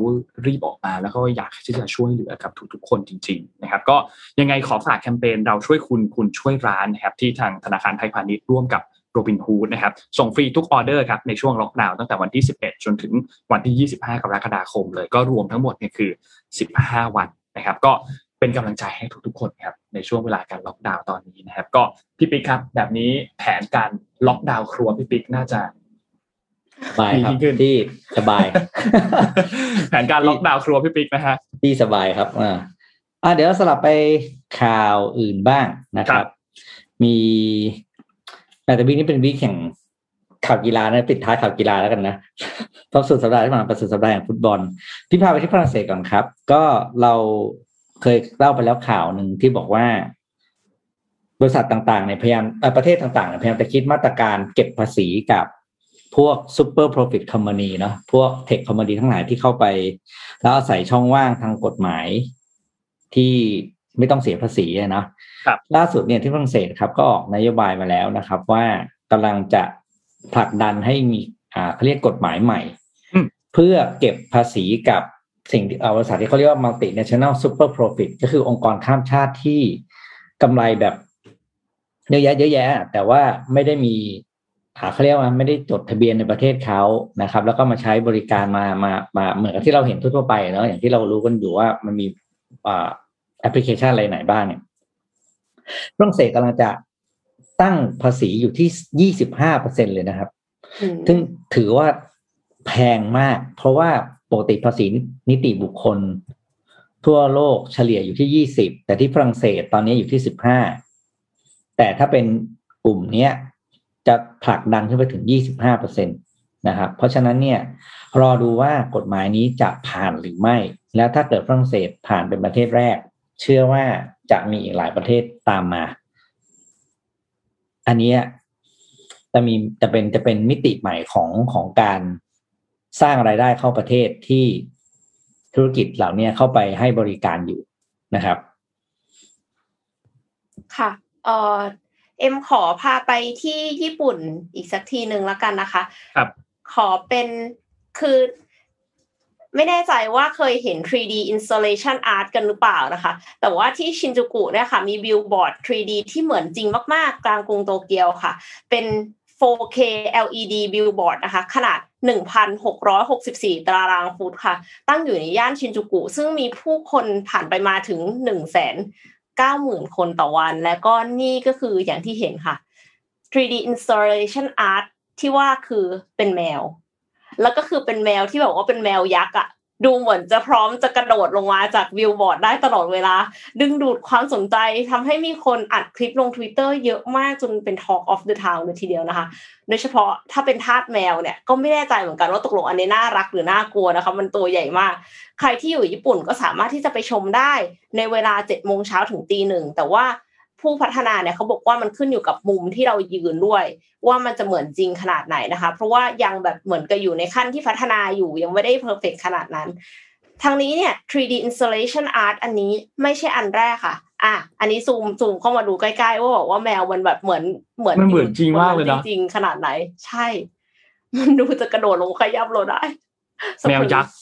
รีบออกมาแล้วก็อยากที่จะช่วยเหลือกับทุกๆคนจริงๆนะครับก็ยังไงขอฝากแคมเปญเราช่วยคุณช่วยร้านนะครับที่ทางธนาคารไทยพาณิชย์ร่วมกับ Robinhood นะครับส่งฟรีทุกออเดอร์ครับในช่วงล็อกดาวน์ตั้งแต่วันที่11จนถึงวันที่25กรกฎาคมเลยก็รวมทั้งหมดเนี่ยคือ15วันนะครับก็เป็นกำลังใจให้ทุกๆคนครับในช่วงเวลาการล็อกดาวน์ตอนนี้นะครับก็พี่ปิ๊กครับแบบนี้แผนการล็อกดาวน์ครัวพี่ปิ๊กน่าจะสบายครับที่สบายแผนการล็อกดาวน์ครัวพี่ปิ๊กนะฮะที่สบายครับเดี๋ยวสลับไปข่าวอื่นบ้างนะครับมีแต่วีคนี้เป็นวีคแห่งข่าวกีฬานะปิดท้ายข่าวกีฬาแล้วกันนะประสุดสัปดาห์ที่ผ่านมาประสุดสัปดาห์อย่างฟุตบอลพี่พาไปที่ฝรั่งเศสก่อนครับก็เราเคยเล่าไปแล้วข่าวหนึ่งที่บอกว่าบริษัทต่างๆในพยายามประเทศต่างๆพยายามจะคิดมาตรการเก็บภาษีกับพวก super profit company เนาะพวก tech company ทั้งหลายที่เข้าไปแล้วอาศัยช่องว่างทางกฎหมายที่ไม่ต้องเสียภาษีนะครับล่าสุดเนี่ยที่ฝรั่งเศสครับก็ออกนโยบายมาแล้วนะครับว่ากำลังจะผลักดันให้มีเขาเรียกกฎหมายใหม่เพื่อเก็บภาษีกับสิ่งบริษัทที่เขาเรียกว่า multinational super profit ก็คือองค์กรข้ามชาติที่กำไรแบบเยอะแยะแต่ว่าไม่ได้มีเขาเรียกว่าไม่ได้จดทะเบียนในประเทศเขานะครับแล้วก็มาใช้บริการมาเหมือนกับที่เราเห็นทั่วไปเนาะอย่างที่เรารู้กันอยู่ว่ามันมีแอปพลิเคชันอะไรไหนบ้างเนี่ยฝรั่งเศสกำลังจะตั้งภาษีอยู่ที่ 25% เลยนะครับซึ่งถือว่าแพงมากเพราะว่าปกติภาษีนิติบุคคลทั่วโลกเฉลี่ยอยู่ที่20แต่ที่ฝรั่งเศสตอนนี้อยู่ที่15แต่ถ้าเป็นกลุ่มเนี้ยจะผลักดันขึ้นไปถึง 25% นะครับเพราะฉะนั้นเนี่ยรอดูว่ากฎหมายนี้จะผ่านหรือไม่แล้วถ้าเกิดฝรั่งเศสผ่านเป็นประเทศแรกเชื่อว่าจะมีอีกหลายประเทศตามมาอันนี้จะเป็นมิติใหม่ของการสร้างรายได้เข้าประเทศที่ธุรกิจเหล่านี้เข้าไปให้บริการอยู่นะครับค่ะเอ็มขอพาไปที่ญี่ปุ่นอีกสักทีหนึ่งแล้วกันนะคะครับขอเป็นคือไม่แน่ใจว่าเคยเห็น 3D installation art กันหรือเปล่านะคะแต่ว่าที่ชินจูกุเนี่ยค่ะมีบิลบอร์ด 3D ที่เหมือนจริงมากๆกลางกรุงโตเกียวค่ะเป็น 4K LED บิลบอร์ดนะคะขนาด 1,664 ตารางฟุตค่ะตั้งอยู่ในย่านชินจูกุซึ่งมีผู้คนผ่านไปมาถึง 190,000 คนต่อวันและก็นี่ก็คืออย่างที่เห็นค่ะ 3D installation art ที่ว่าคือเป็นแมวแล้วก็คือเป็นแมวที่แบบว่าเป็นแมวยักษ์อ่ะดูเหมือนจะพร้อมจะกระโดดลงมาจากบิลบอร์ดได้ตลอดเวลาดึงดูดความสนใจทำให้มีคนอัดคลิปลง Twitter เยอะมากจนเป็น Talk of the Town เลยทีเดียวนะคะโดยเฉพาะถ้าเป็นทาสแมวเนี่ยก็ไม่แน่ใจเหมือนกันว่าตกลงอันนี้น่ารักหรือน่ากลัวนะคะมันตัวใหญ่มากใครที่อยู่ญี่ปุ่นก็สามารถที่จะไปชมได้ในเวลา 7:00 นถึง 1:00 นแต่ว่าผู้พัฒนาเนี่ยเขาบอกว่ามันขึ้นอยู่กับมุมที่เรายืนด้วยว่ามันจะเหมือนจริงขนาดไหนนะคะเพราะว่ายังแบบเหมือนกับอยู่ในขั้นที่พัฒนาอยู่ยังไม่ได้เพอร์เฟคขนาดนั้นทางนี้เนี่ย 3D installation art อันนี้ไม่ใช่อันแรกค่ะอันนี้ซูมเข้ามาดูใกล้ๆว่าบอกว่าแมวมันแบบเหมือนจริงมากเลยนะจริงขนาดไหนใช่มันดูจะกระโดดลงขยับเราได้แมวยักษ์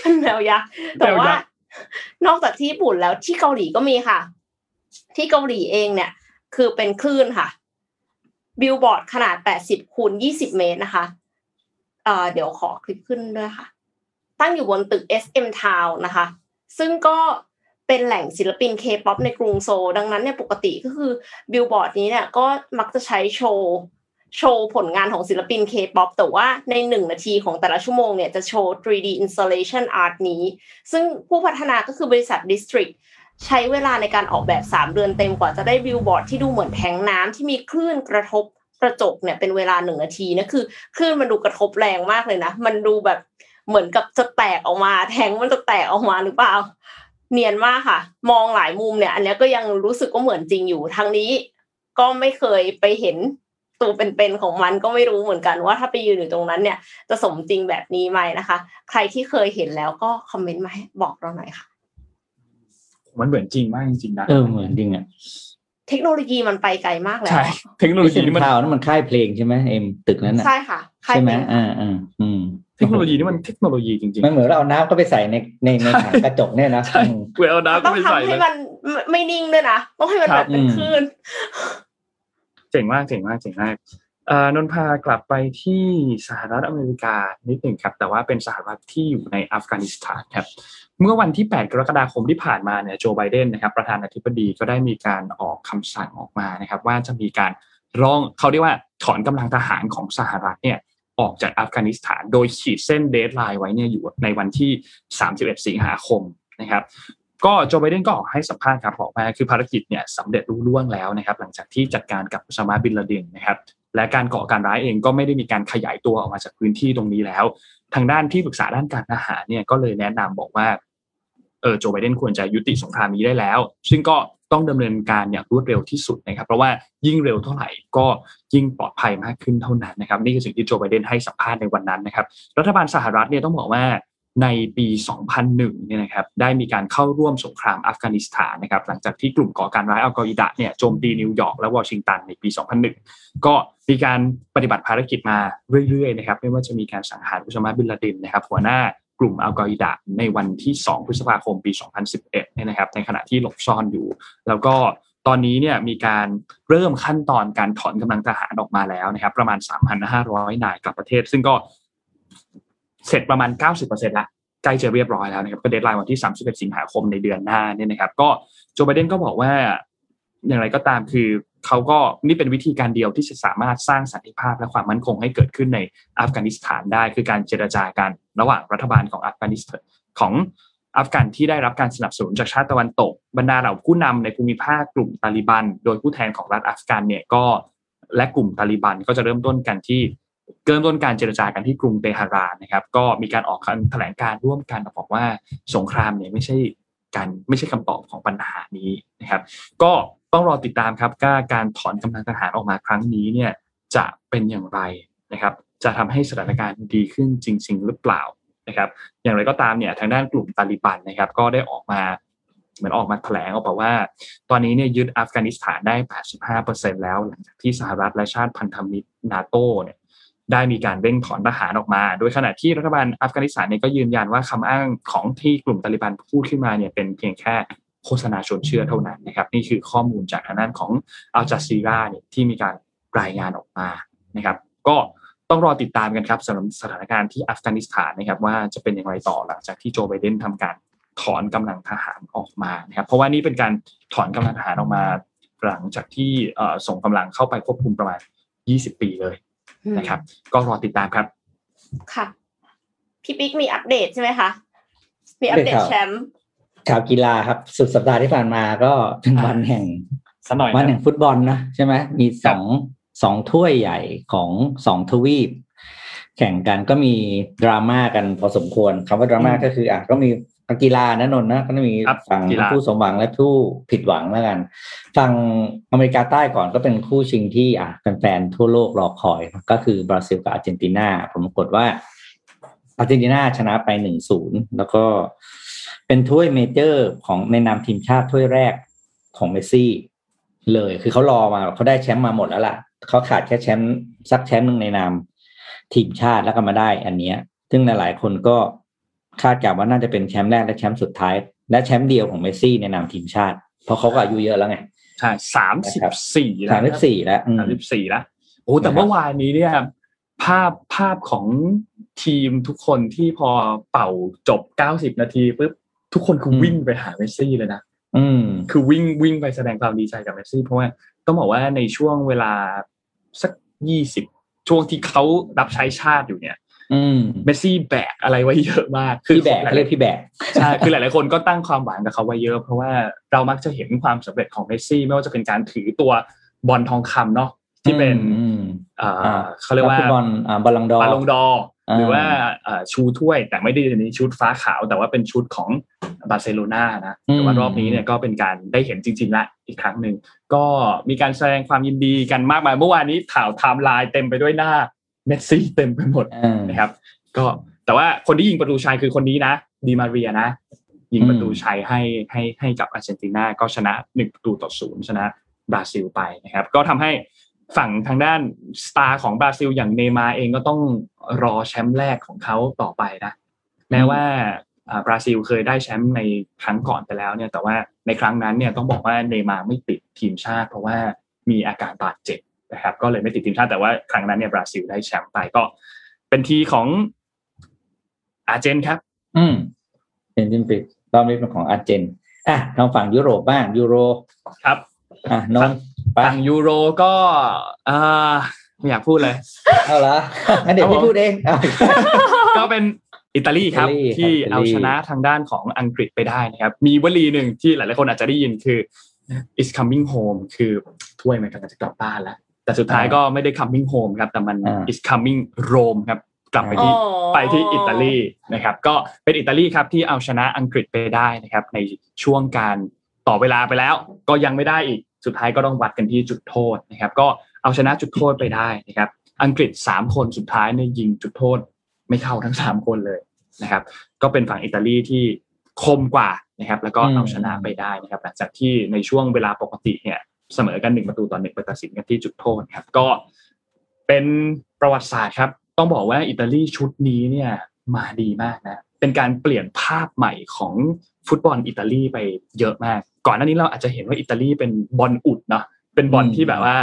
เป็นแมวยักษ์แต่ว่านอกจากที่ญี่ปุ่นแล้วที่เกาหลีก็มีค่ะที่เกาหลีเองเนี่ยคือเป็นคลื่นค่ะบิลบอร์ดขนาด 80x20 เมตรนะคะเดี๋ยวขอคลิปขึ้นด้วยค่ะตั้งอยู่บนตึก SM Town นะคะซึ่งก็เป็นแหล่งศิลปิน K-pop ในกรุงโซลดังนั้นเนี่ยปกติก็คือบิลบอร์ดนี้เนี่ยก็มักจะใช้โชว์ผลงานของศิลปิน K-pop แต่ว่าใน1นาทีของแต่ละชั่วโมงเนี่ยจะโชว์ 3D installation art นี้ซึ่งผู้พัฒนาก็คือบริษัท Districtใช้เวลาในการออกแบบ3เดือนเต็มกว่าจะได้บิลบอร์ดที่ดูเหมือนแทงน้ำที่มีคลื่นกระทบกระจกเนี่ยเป็นเวลา1นาทีนะคือคลื่นมันดูกระทบแรงมากเลยนะมันดูแบบเหมือนกับจะแตกออกมาแทงมันจะแตกออกมาหรือเปล่าเนียนมากค่ะมองหลายมุมเนี่ยอันนี้ก็ยังรู้สึกว่าเหมือนจริงอยู่ทั้งนี้ก็ไม่เคยไปเห็นตัวเป็นๆของมันก็ไม่รู้เหมือนกันว่าถ้าไปยืนอยู่ตรงนั้นเนี่ยจะสมจริงแบบนี้ไหมนะคะใครที่เคยเห็นแล้วก็คอมเมนต์มาบอกเราหน่อยค่ะมันเหมือนจริงมากจริงๆนะเหมือนจริงอ่ะเทคโนโลยีมันไปไกลมากแล้วใช่เทคโนโลยีนี่มันข่าวนั้นมันค่ายเพลงใช่ไหมเอ็มตึกนั้นน่ะใช่ค่ะค่ายเพลงเทคโนโลยีนี่มันเทคโนโลยีจริงๆมันเหมือนเราเอาน้ำก็ไปใส่ในหางกระจกเนี่ยนะกูเอาน้ำก็ไปใส่เลยต้องทำให้มันไม่นิ่งด้วยนะต้องให้มันแบบเป็นคลื่นเจ๋งมาก นนท์พากลับไปที่สหรัฐอเมริกานิดหนึ่งครับแต่ว่าเป็นสหรัฐที่อยู่ในอัฟกานิสถานครับเมื่อวันที่8กรกฎาคมที่ผ่านมาเนี่ยโจไบเดนนะครับประธานาธิบดีก็ได้มีการออกคำสั่งออกมานะครับว่าจะมีการร้องเขาเรียกว่าถอนกำลังทหารของสหรัฐเนี่ยออกจากอัฟกานิสถานโดยขีดเส้นเดดไลน์ไว้เนี่ยอยู่ในวันที่31สิงหาคมนะครับก็โจไบเดนก็ออกให้สัมภาษณ์ครับบอกมาคือภารกิจเนี่ยสำเร็จรุ่งเรืองแล้วนะครับหลังจากที่จัดการกับอุซามาบินลาเดนนะครับและการก่อการร้ายเองก็ไม่ได้มีการขยายตัวออกมาจากพื้นที่ตรงนี้แล้วทางด้านที่ปรึกษาด้านการทหารเนี่ยก็เลยแนะนำบอกว่าโจไบเดนควรจะยุติสงครามนี้ได้แล้วซึ่งก็ต้องดำเนินการอย่างรวดเร็วที่สุดนะครับเพราะว่ายิ่งเร็วเท่าไหร่ก็ยิ่งปลอดภัยมากขึ้นเท่านั้นนะครับนี่คือสิ่งที่โจไบเดนให้สัมภาษณ์ในวันนั้นนะครับรัฐบาลสหรัฐเนี่ยต้องบอกว่าในปี2001เนี่ยนะครับได้มีการเข้าร่วมสงครามอัฟกานิสถานนะครับหลังจากที่กลุ่มก่อการร้ายอัลกออิดะห์เนี่ยโจมตีนิวยอร์กและวอชิงตันในปี2001ก็มีการปฏิบัติภารกิจมาเรื่อยๆนะครับไม่ว่าจะมีการสังหารอุซามาบินลาเดนนะครับหัวหน้ากลุ่มอัลกออิดะห์ในวันที่2พฤษภาคมปี2011เนี่ยนะครับในขณะที่หลบซ่อนอยู่แล้วก็ตอนนี้เนี่ยมีการเริ่มขั้นตอนการถอนกำลังทหารออกมาแล้วนะครับประมาณ 3,500 นายกลับประเทศซึ่งก็เสร็จประมาณ 90% ละใกล้จะเรียบร้อยแล้วนะครับก็เดดไลน์วันที่31สิงหาคมในเดือนหน้าเนี่ยนะครับก็โจไบเดนก็บอกว่าอย่างไรก็ตามคือเขาก็นี่เป็นวิธีการเดียวที่จะสามารถสร้างสันติภาพและความมั่นคงให้เกิดขึ้นในอัฟกานิสถานได้คือการเจรจากันระหว่างรัฐบาลของอัฟกานิสถานของอัฟกันที่ได้รับการสนับสนุนจากชาติตะวันตกบรรดาเหล่าผู้นำในภูมิภาคกลุ่มตาลิบันโดยผู้แทนของรัฐอัฟกันเนี่ยก็และกลุ่มตาลิบันก็จะเริ่มต้นการเจรจากันที่กรุงเตหะรานนะครับก็มีการออกแถลงการร่วมกันบอกว่าสงครามเนี่ยไม่ใช่คำตอบของปัญหานี้นะครับก็ต้องรอติดตามครับการถอนกำลังทหารออกมาครั้งนี้เนี่ยจะเป็นอย่างไรนะครับจะทำให้สถานการณ์ดีขึ้นจริงๆหรือเปล่านะครับอย่างไรก็ตามเนี่ยทางด้านกลุ่มตาลิบันนะครับก็ได้ออกมาแถลงออกมาว่าตอนนี้เนี่ยยึดอัฟกานิสถานได้ 85% แล้วหลังจากที่สหรัฐและชาติพันธมิตร NATO เนี่ยได้มีการเร่งถอนทหารออกมาโดยขณะที่รัฐบาลอัฟกานิสถานเนี่ยก็ยืนยันว่าคำอ้างของที่กลุ่มตาลิบันพูดขึ้นมาเนี่ยเป็นเพียงแค่โฆษณาชวนเชื่อเท่านั้นนะครับนี่คือข้อมูลจากทางด้านของอัลจาซีราเนี่ยที่มีการรายงานออกมานะครับก็ต้องรอติดตามกันครับสำหรับสถานการณ์ที่อัฟกานิสถานนะครับว่าจะเป็นอย่างไรต่อหลังจากที่โจไบเดนทำการถอนกำลังทหารออกมานะครับเพราะว่านี่เป็นการถอนกำลังทหารออกมาหลังจากที่ส่งกำลังเข้าไปควบคุมประมาณ20ปีเลยนะครับก็รอติดตามครับค่ะพี่ปิ๊กมีอัปเดตใช่ไหมคะมีอัปเดตแชมป์ข่าวกีฬาครับสุดสัปดาห์ที่ผ่านมาก็เป็นวันแห่งฟุตบอลนะใช่ไหมมีสองถ้วยใหญ่ของ2ทวีปแข่งกันก็มีดราม่ากันพอสมควรคำว่าดราม่าก็คืออ่ะก็มีกีฬานะนนท์นะก็มีฝั่งผู้สมหวังและผู้ผิดหวังแล้วกันฝั่งอเมริกาใต้ก่อนก็เป็นคู่ชิงที่อ่ะแฟนๆทั่วโลกรอคอยก็คือบราซิลกับอาร์เจนตินาผลปรากฏว่าอาร์เจนตินาชนะไป 1-0 แล้วก็เป็นถ้วยเมเจอร์ของในนามทีมชาติถ้วยแรกของเมสซี่เลยคือเขารอมาเขาได้แชมป์มาหมดแล้วล่ะเขาขาดแค่แชมป์สักแชมป์นึงในนามทีมชาติแล้วก็มาได้อันเนี้ยซึ่งหลายคนก็คาดการณ์ว่าน่าจะเป็นแชมป์แรกและแชมป์สุดท้ายและแชมป์เดียวของเมสซี่ในนามทีมชาติเพราะเขาก็อายุเยอะแล้วไงใช่34แล้วโอ้แต่เมื่อวานนี้เนี่ยภาพของทีมทุกคนที่พอเป่าจบ90นาทีปุ๊บทุกคนคือวิ่งไปหาเมสซี่เลยนะคือวิ่งไปแสดงความดีใจกับเมสซี่เพราะว่าต้องบอกว่าในช่วงเวลาสัก20ช่วงที่เขารับใช้ชาติอยู่เนี่ยเมสซี่แบกอะไรไว้เยอะมากคือพี่แบกใช่คือหลายๆคนก็ตั้งความหวังกับเขาไว้เยอะเพราะว่าเรามักจะเห็นความสำเร็จของเมสซี่ไม่ว่าจะเป็นการถือตัวบอลทองคำเนาะที่เป็นเขาเรียกว่าบอลลงดอร์หรือว่าชูถ้วยแต่ไม่ได้ในชุดฟ้าขาวแต่ว่าเป็นชุดของบาร์เซโลนานะแต่ว่ารอบนี้เนี่ยก็เป็นการได้เห็นจริงๆละอีกครั้งนึงก็มีการแสดงความยินดีกันมากมายเมื่อวานนี้ข่าวไทม์ไลน์เต็มไปด้วยหน้าเมสซี่เต็มไปหมดนะครับก็แต่ว่าคนที่ยิงประตูชัยคือคนนี้นะดิมาเรียนะยิงประตูชัยให้กับอาร์เจนตินาก็ชนะ1-0ชนะบราซิลไปนะครับก็ทำให้ฝั่งทางด้านสตาร์ของบราซิลอย่างเนย์มาร์เองก็ต้องรอแชมป์แรกของเขาต่อไปนะแม้ว่าบราซิลเคยได้แชมป์ในครั้งก่อนไปแล้วเนี่ยแต่ว่าในครั้งนั้นเนี่ยต้องบอกว่าเนย์มาร์ไม่ติดทีมชาติเพราะว่ามีอาการบาดเจ็บ นะครับก็เลยไม่ติดทีมชาติแต่ว่าครั้งนั้นเนี่ยบราซิลได้แชมป์ไปก็เป็นทีของอาร์เจนครับเป็นทีมปิดรอบนี้เป็นของอาร์เจนทางฝั่งยุโรปบ้างยูโรครับนนฝั่งยูโรก็ไม่อยากพูดเลยเอาละงั้นเดี๋ยวพี่พูดเองก็เป็นอิตาลีครับที่เอาชนะทางด้านของอังกฤษไปได้นะครับมีวลีหนึ่งที่หลายๆคนอาจจะได้ยินคือ is coming home คือถ้วยมันกำลังจะกลับบ้านแล้วแต่สุดท้ายก็ไม่ได้ coming home ครับแต่มัน is coming Rome ครับกลับไปที่อิตาลีนะครับก็เป็นอิตาลีครับที่เอาชนะอังกฤษไปได้นะครับในช่วงการต่อเวลาไปแล้วก็ยังไม่ได้อีกสุดท้ายก็ต้องวัดกันที่จุดโทษนะครับก็เอาชนะจุดโทษไปได้นะครับอังกฤษ3คนสุดท้ายเนี่ยยิงจุดโทษไม่เข้าทั้ง3คนเลยนะครับก็เป็นฝั่งอิตาลีที่คมกว่านะครับแล้วก็เอาชนะไปได้นะครับหลังจากที่ในช่วงเวลาปกติเนี่ยเสมอกัน1-1ไปตัดสินกันที่จุดโทษครับก็เป็นประวัติศาสตร์ครับต้องบอกว่าอิตาลีชุดนี้เนี่ยมาดีมากนะเป็นการเปลี่ยนภาพใหม่ของฟุตบอลอิตาลีไปเยอะมากก่อนหน้านี้เราอาจจะเห็นว่าอิตาลีเป็นบอลอุดเนาะเป็นบอลที่แบบว่า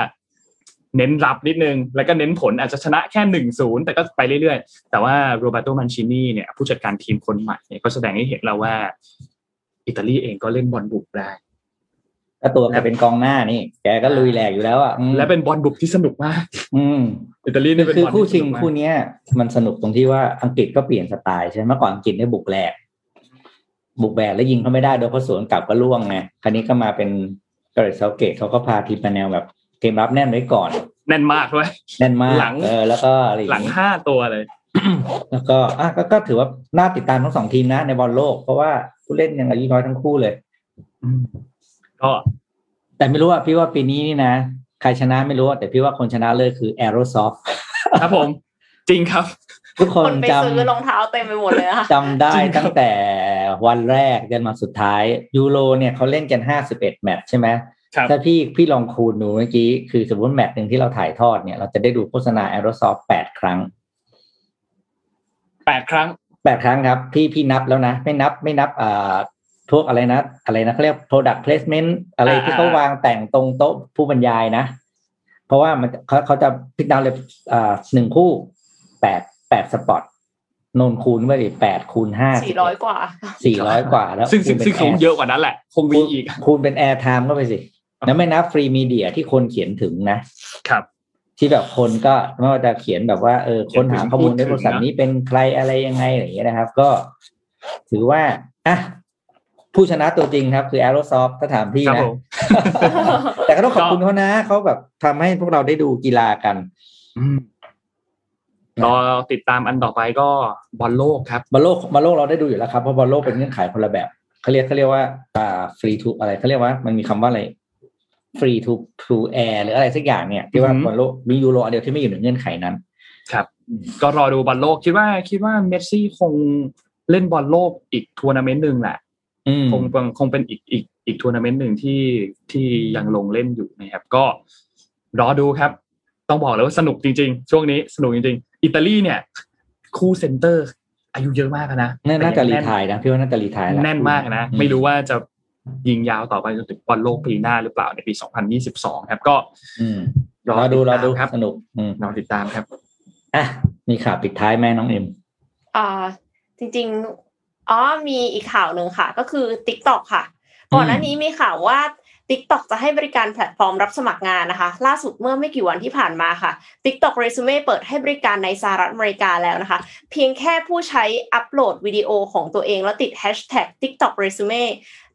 เน้นรับนิดนึงแล้วก็เน้นผลอาจจะชนะแค่ 1-0 แต่ก็ไปเรื่อยๆแต่ว่าโรเบร์โต มันชินีเนี่ยผู้จัดการทีมคนใหม่เนี่ยก็แสดงให้เห็นแล้วว่าอิตาลีเองก็เล่นบอลบุกได้ก็ตัวแกเป็นกองหน้านี่แกก็ลุยแหลกอยู่แล้วอ่ะและเป็นบอลบุกที่สนุกมากอิตาลีนี่คือคู่ชิงคู่นี้มันสนุกตรงที่ว่าอังกฤษก็เปลี่ยนสไตล์ใช่ไหมเมื่อก่อนอังกฤษเนี่ยบุกแหลกบุกแบกแล้วยิงเขาไม่ได้โดนเขาสวนกลับก็ล่วงไงคราวนี้ก็มาเป็นเกเรตเซาเกตเขาก็พาทีมมาแนวแบบเกมรับแน่นไว้ก่อนแน่นมากด้วยแน่นมากแล้วก็หลัง5ตัวเลย แล้วก็ก็ถือว่าน่าติดตามทั้งสองทีมนะในบอลโลกเพราะว่าผู้เล่นยังอายุน้อยทั้งคู่เลยก็แต่ไม่รู้ว่าพี่ว่าปีนี้นี่นะใครชนะไม่รู้แต่พี่ว่าคนชนะเลยคือ Aerosoft ครับผมจริงครับทุกคนไปซื้อรองเท้าเต็มไปหมดเลยค่ะจำได้ตั้งแต่วันแรกจนมาสุดท้ายยูโรเนี่ยเขาเล่นกัน51แมตช์ใช่ไหมถ้าพี่ลองคูณดูเมื่อกี้คือสมมติแมตช์หนึ่งที่เราถ่ายทอดเนี่ยเราจะได้ดูโฆษณา Aerosoft 8 ครั้งครับพี่นับแล้วนะไม่นับพวกอะไรนะเขาเรียก product placement อะไรที่เขาวางแต่งตรงโต๊ะผู้บรรยายนะเพราะว่ามันเขาจะพิกดาวเลย1คู่8สปอตนนคูณไว้ดิ8 x 5 400กว่าแล้วซึ่งคงเยอะกว่านั้นแหละคงมีอีกคูณเป็น air time เข้าไปสิแล้วไม่นับฟรีมีเดียที่คนเขียนถึงนะครับที่แบบคนก็ไม่ว่าจะเขียนแบบว่าค้นหาข้อมูลในบริษัทนี้เป็นใครอะไรยังไงอะไรอย่างเงี้ยนะครับก็ถือว่าผู้ชนะตัวจริงครับคือ Aerosoft ถ้าถามพี่นะ แต่ก็ต้องขอบคุณเขานะเขาแบบทำให้พวกเราได้ดูกีฬากันรอติดตามอันต่อไปก็บอลโลกครับบอลโลกเราได้ดูอยู่แล้วครับเพราะบอลโลกเป็นเงื่อนไขคนละแบบเขาเรียกว่าฟรีทูอะไรเขาเรียกว่ามันมีคำว่าอะไรฟรีทูแอร์หรืออะไรสักอย่างเนี่ยที่ว่าบอลโลกมียูโรอันเดียวที่ไม่อยู่ในเงื่อนไขนั้นครับก็รอดูบอลโลกคิดว่าเมสซี่คงเล่นบอลโลกอีกทัวร์นาเมนต์นึงแหละคงเป็นอีกทัวร์นาเมนต์หนึ่งที่ยังลงเล่นอยู่นะครับก็รอดูครับต้องบอกเลยว่าสนุกจริงๆช่วงนี้สนุกจริงๆอิตาลีเนี่ยคู่เซ็นเตอร์อายุเยอะมากนะน่าจะรีไทร์นะพี่ว่าน่าจะรีไทร์แน่นมากนะไม่รู้ว่าจะยิงยาวต่อไปจนถึงบอลโลกปีหน้าหรือเปล่าในปี2022ครับก็รอดูครับสนุกรอติดตามครับมีข่าวปิดท้ายไหมน้องเอ็มจริงๆมีอีกข่าวหนึ่งค่ะก็คือ TikTok ค่ะก่อนหน้านี้มีข่าวว่า TikTok จะให้บริการแพลตฟอร์มรับสมัครงานนะคะล่าสุดเมื่อไม่กี่วันที่ผ่านมาค่ะ TikTok Resume เปิดให้บริการในสหรัฐอเมริกาแล้วนะคะเพียงแค่ผู้ใช้อัปโหลดวิดีโอของตัวเองแล้วติด hashtag TikTok Resume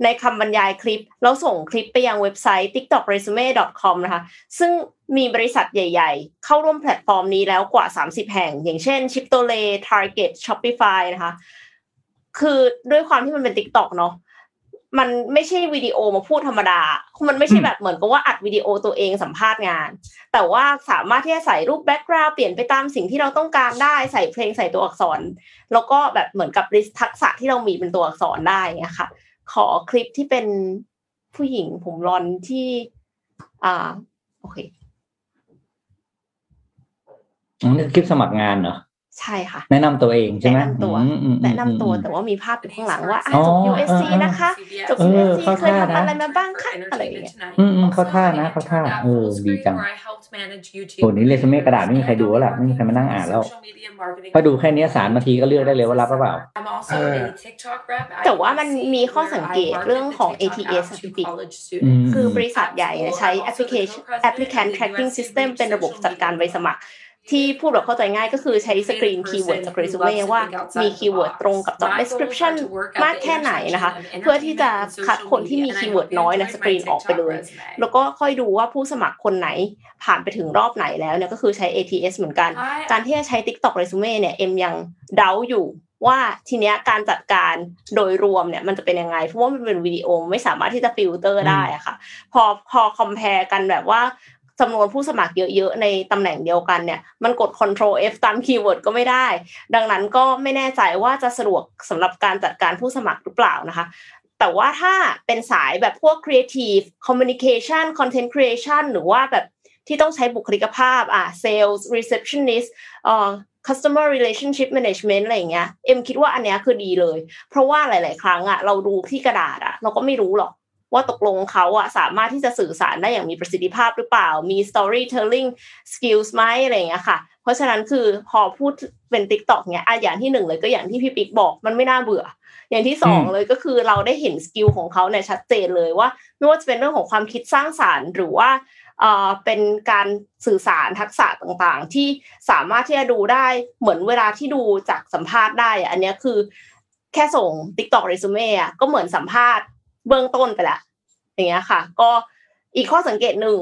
ในคำบรรยายคลิปแล้วส่งคลิปไปยังเว็บไซต์ tiktokresume.com นะคะซึ่งมีบริษัทใหญ่ๆเข้าร่วมแพลตฟอร์มนี้แล้วกว่า30แห่งอย่างเช่น Chipotle Target Shopify นะคะคือด้วยความที่มันเป็น TikTok เนาะมันไม่ใช่วิดีโอมาพูดธรรมดามันไม่ใช่แบบเหมือนกับว่าอัดวิดีโอตัวเองสัมภาษณ์งานแต่ว่าสามารถที่จะใส่รูปแบ็คกราวด์เปลี่ยนไปตามสิ่งที่เราต้องการได้ใส่เพลงใส่ตัวอักษรแล้วก็แบบเหมือนกับลิสต์ทักษะที่เรามีเป็นตัวอักษรได้เงี้ยค่ะขอคลิปที่เป็นผู้หญิงผมรอนที่โอเคนี่คลิปสมัครงานเหรอใช่ค่ะแนะนำตัวเองใช่ไหมแนะนำตัวแต่ว่ามีภาพอยู่ข้างหลังว่าจบ USC นะคะจบ USC เคยทำอะไรมาบ้างคะอะไรอย่างเงี้ยเขาท่านะดีจัง manage YouTube ตัวนี้เรซูเม่กระดาษไม่มีใครดูแล้วล่ะไม่มีใครมานั่งอ่านแล้วพอดูแค่นี้3 นาทีก็เลือกได้เลยว่ารับหรือเปล่าแต่ว่ามันมีข้อสังเกตเรื่องของ ATS คือบริษัทใหญ่ใช้ Applicant Tracking System เป็นระบบจัดการใบสมัครที่พูดแบบเข้าใจง่ายก็คือใช้สกรีนคีย์เวิร์ดจากเรซูเม่ว่ามีคีย์เวิร์ดตรงกับ job description มากแค่ไหนนะคะเพื่อที่จะคัดคนที่มีคีย์เวิร์ดน้อยนะสกรีนออกไปเลยแล้วก็ค่อยดูว่าผู้สมัครคนไหนผ่านไปถึงรอบไหนแล้วเนี่ยก็คือใช้ ATS เหมือนกันการที่จะใช้ TikTok Resume เนี่ยเอ็มยังเดาอยู่ว่าทีเนี้ยการจัดการโดยรวมเนี่ยมันจะเป็นยังไงเพราะว่ามันเป็นวิดีโอไม่สามารถที่จะฟิลเตอร์ได้อะค่ะพอคอมแพร์กันแบบว่าจำนวนผู้สมัครเยอะๆในตำแหน่งเดียวกันเนี่ยมันกด Ctrl F ตามคีย์เวิร์ดก็ไม่ได้ดังนั้นก็ไม่แน่ใจว่าจะสะดวกสำหรับการจัดการผู้สมัครหรือเปล่านะคะแต่ว่าถ้าเป็นสายแบบพวก Creative Communication Content Creation หรือว่าแบบที่ต้องใช้บุคลิกภาพSales Receptionist Customer Relationship Management อะไรอย่างเงี้ยเอ็มคิดว่าอันเนี้ยคือดีเลยเพราะว่าหลายๆครั้งเราดูที่กระดาษเราก็ไม่รู้หรอกว่าตกลงเขาสามารถที่จะสื่อสารได้อย่างมีประสิทธิภาพหรือเปล่ามี storytelling skills ไหมอะไรอย่างเงี้ยค่ะเพราะฉะนั้นคือพอพูดเป็น TikTok เนี่ยอย่างที่1เลยก็อย่างที่พี่ปิ๊กบอกมันไม่น่าเบื่ออย่างที่2เลยก็คือเราได้เห็นสกิลของเขาเนี่ยชัดเจนเลยว่าไม่ว่าจะเป็นเรื่องของความคิดสร้างสรรค์หรือว่าเป็นการสื่อสารทักษะต่างๆที่สามารถที่จะดูได้เหมือนเวลาที่ดูจากสัมภาษณ์ได้อันเนี้ยคือแค่ส่ง TikTok resume ก็เหมือนสัมภาษณ์เบื้องต้นไปละอย่างเงี้ยค่ะก็อีกข้อสังเกตหนึ่ง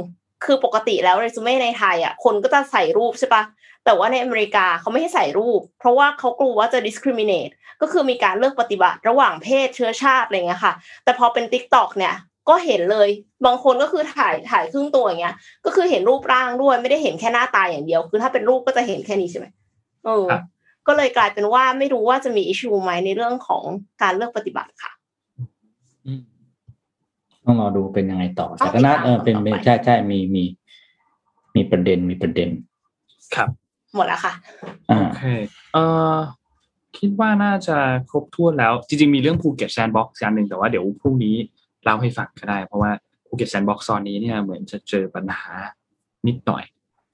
คือปกติแล้วเรซูเม่ในไทยคนก็จะใส่รูปใช่ปะแต่ว่าในอเมริกาเขาไม่ให้ใส่รูปเพราะว่าเขากลัวว่าจะ discriminate ก็คือมีการเลือกปฏิบัติระหว่างเพศเชื้อชาติอะไรเงี้ยค่ะแต่พอเป็น TikTok เนี่ยก็เห็นเลยบางคนก็คือถ่ายครึ่งตัวอย่างเงี้ยก็คือเห็นรูปร่างด้วยไม่ได้เห็นแค่หน้าตาอย่างเดียวคือถ้าเป็นรูปก็จะเห็นแค่นี้ใช่มั้ยก็เลยกลายเป็นว่าไม่รู้ว่าจะมี issue มั้ยในเรื่องของการเลือกปฏิบัติค่ะต้องรอดูเป็นยังไงต่อแต่ก็น่าเป็นใช่ๆมีประเด็นครับหมดแล้วค่ะโอเคคิดว่าน่าจะครบถ้วนแล้วจริงๆมีเรื่องภูเก็ตแซนด์บ็อกซ์อันนึงแต่ว่าเดี๋ยวพรุ่งนี้เล่าให้ฟังก็ได้เพราะว่าภูเก็ตแซนด์บ็อกซ์ตอนนี้เนี่ยเหมือนจะเจอปัญหานิดหน่อย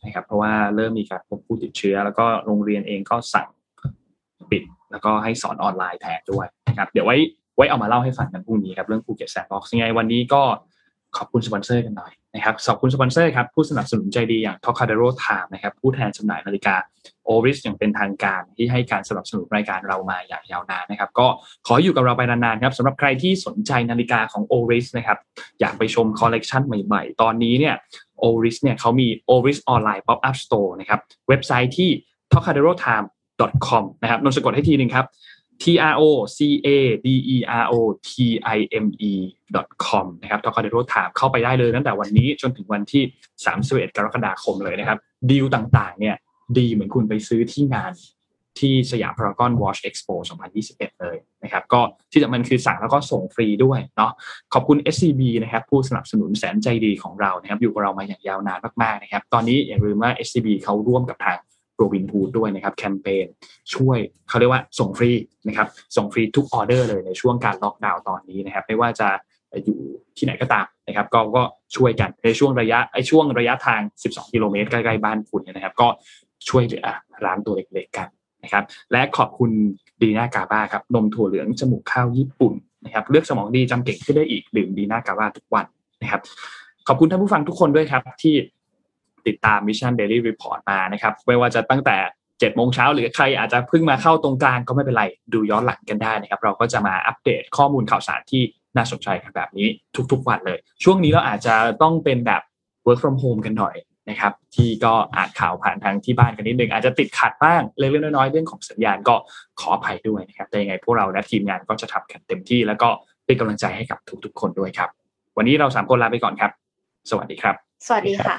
นะครับเพราะว่าเริ่มมีการพบผู้ติดเชื้อแล้วก็โรงเรียนเองก็สั่งปิดแล้วก็ให้สอนออนไลน์แทนด้วยนะครับเดี๋ยวไว้เอามาเล่าให้ฟังกันพรุ่งนี้ครับเรื่องภูเก็ตแซนด์บ็อกซ์ยังไงวันนี้ก็ขอบคุณสปอนเซอร์กันหน่อยนะครับขอบคุณสปอนเซอร์ครับผู้สนับสนุนใจดีอย่าง Tocadero Time นะครับผู้แทนจำหน่ายนาฬิกา Oris อย่างเป็นทางการที่ให้การสนับสนุนรายการเรามาอย่างยาวนานนะครับก็ขออยู่กับเราไปนานๆครับสำหรับใครที่สนใจนาฬิกาของ Oris นะครับอยากไปชมคอลเลกชันใหม่ๆตอนนี้เนี่ย Oris เนี่ยเขามี Oris Online Pop-up Store นะครับเว็บไซต์ที่ tocaderotime.com นะครับนนสะกดให้ทีนึงครับTOCADEROTIME.com นะครับ Tocadero Time เข้าไปได้เลยตั้งแต่วันนี้จนถึงวันที่31กรกฎาคมเลยนะครับดีลต่างๆเนี่ยดีเหมือนคุณไปซื้อที่งานที่สยามพารากอน Watch Expo 2021เลยนะครับก็ที่จะมันคือสั่งแล้วก็ส่งฟรีด้วยเนาะขอบคุณ SCB นะครับผู้สนับสนุนแสนใจดีของเรานะครับอยู่กับเรามาอย่างยาวนานมากๆนะครับตอนนี้อย่าลืมว่า SCB เขาร่วมกับทางโรบินฮูดด้วยนะครับแคมเปญช่วยเขาเรียกว่าส่งฟรีนะครับส่งฟรีทุกออเดอร์เลยในช่วงการล็อกดาวน์ตอนนี้นะครับไม่ว่าจะอยู่ที่ไหนก็ตามนะครับก็ช่วยกันในช่วงระยะทาง12กิโลเมตรใกล้ๆบ้านคุณนะครับก็ช่วยเหลือร้านตัวเล็กๆกันนะครับและขอบคุณดีน่ากาบ้าครับนมถั่วเหลืองจมูกข้าวญี่ปุ่นนะครับเลือกสมองดีจำเก่งขึ้นได้อีกดื่มดีน่ากาบ้าทุกวันนะครับขอบคุณท่านผู้ฟังทุกคนด้วยครับที่ติดตาม Mission Daily Report มานะครับไม่ว่าจะตั้งแต่ 7 โมงเช้าหรือใครอาจจะเพิ่งมาเข้าตรงกลางก็ไม่เป็นไรดูย้อนหลังกันได้นะครับเราก็จะมาอัปเดตข้อมูลข่าวสารที่น่าสนใจกันแบบนี้ทุกๆวันเลยช่วงนี้เราอาจจะต้องเป็นแบบ Work from Home กันหน่อยนะครับที่ก็อ่านข่าวผ่านทางที่บ้านกันนิดนึงอาจจะติดขัดบ้างเล็กๆน้อยๆเรื่องของสัญญาณก็ขออภัยด้วยนะครับแต่ยังไงพวกเราและทีมงานก็จะทำกันเต็มที่แล้วก็เป็นกำลังใจให้กับทุกๆคนด้วยครับวันนี้เรา3 คนลาไปก่อนครับสวัสดีครับสวัสดีค่ะ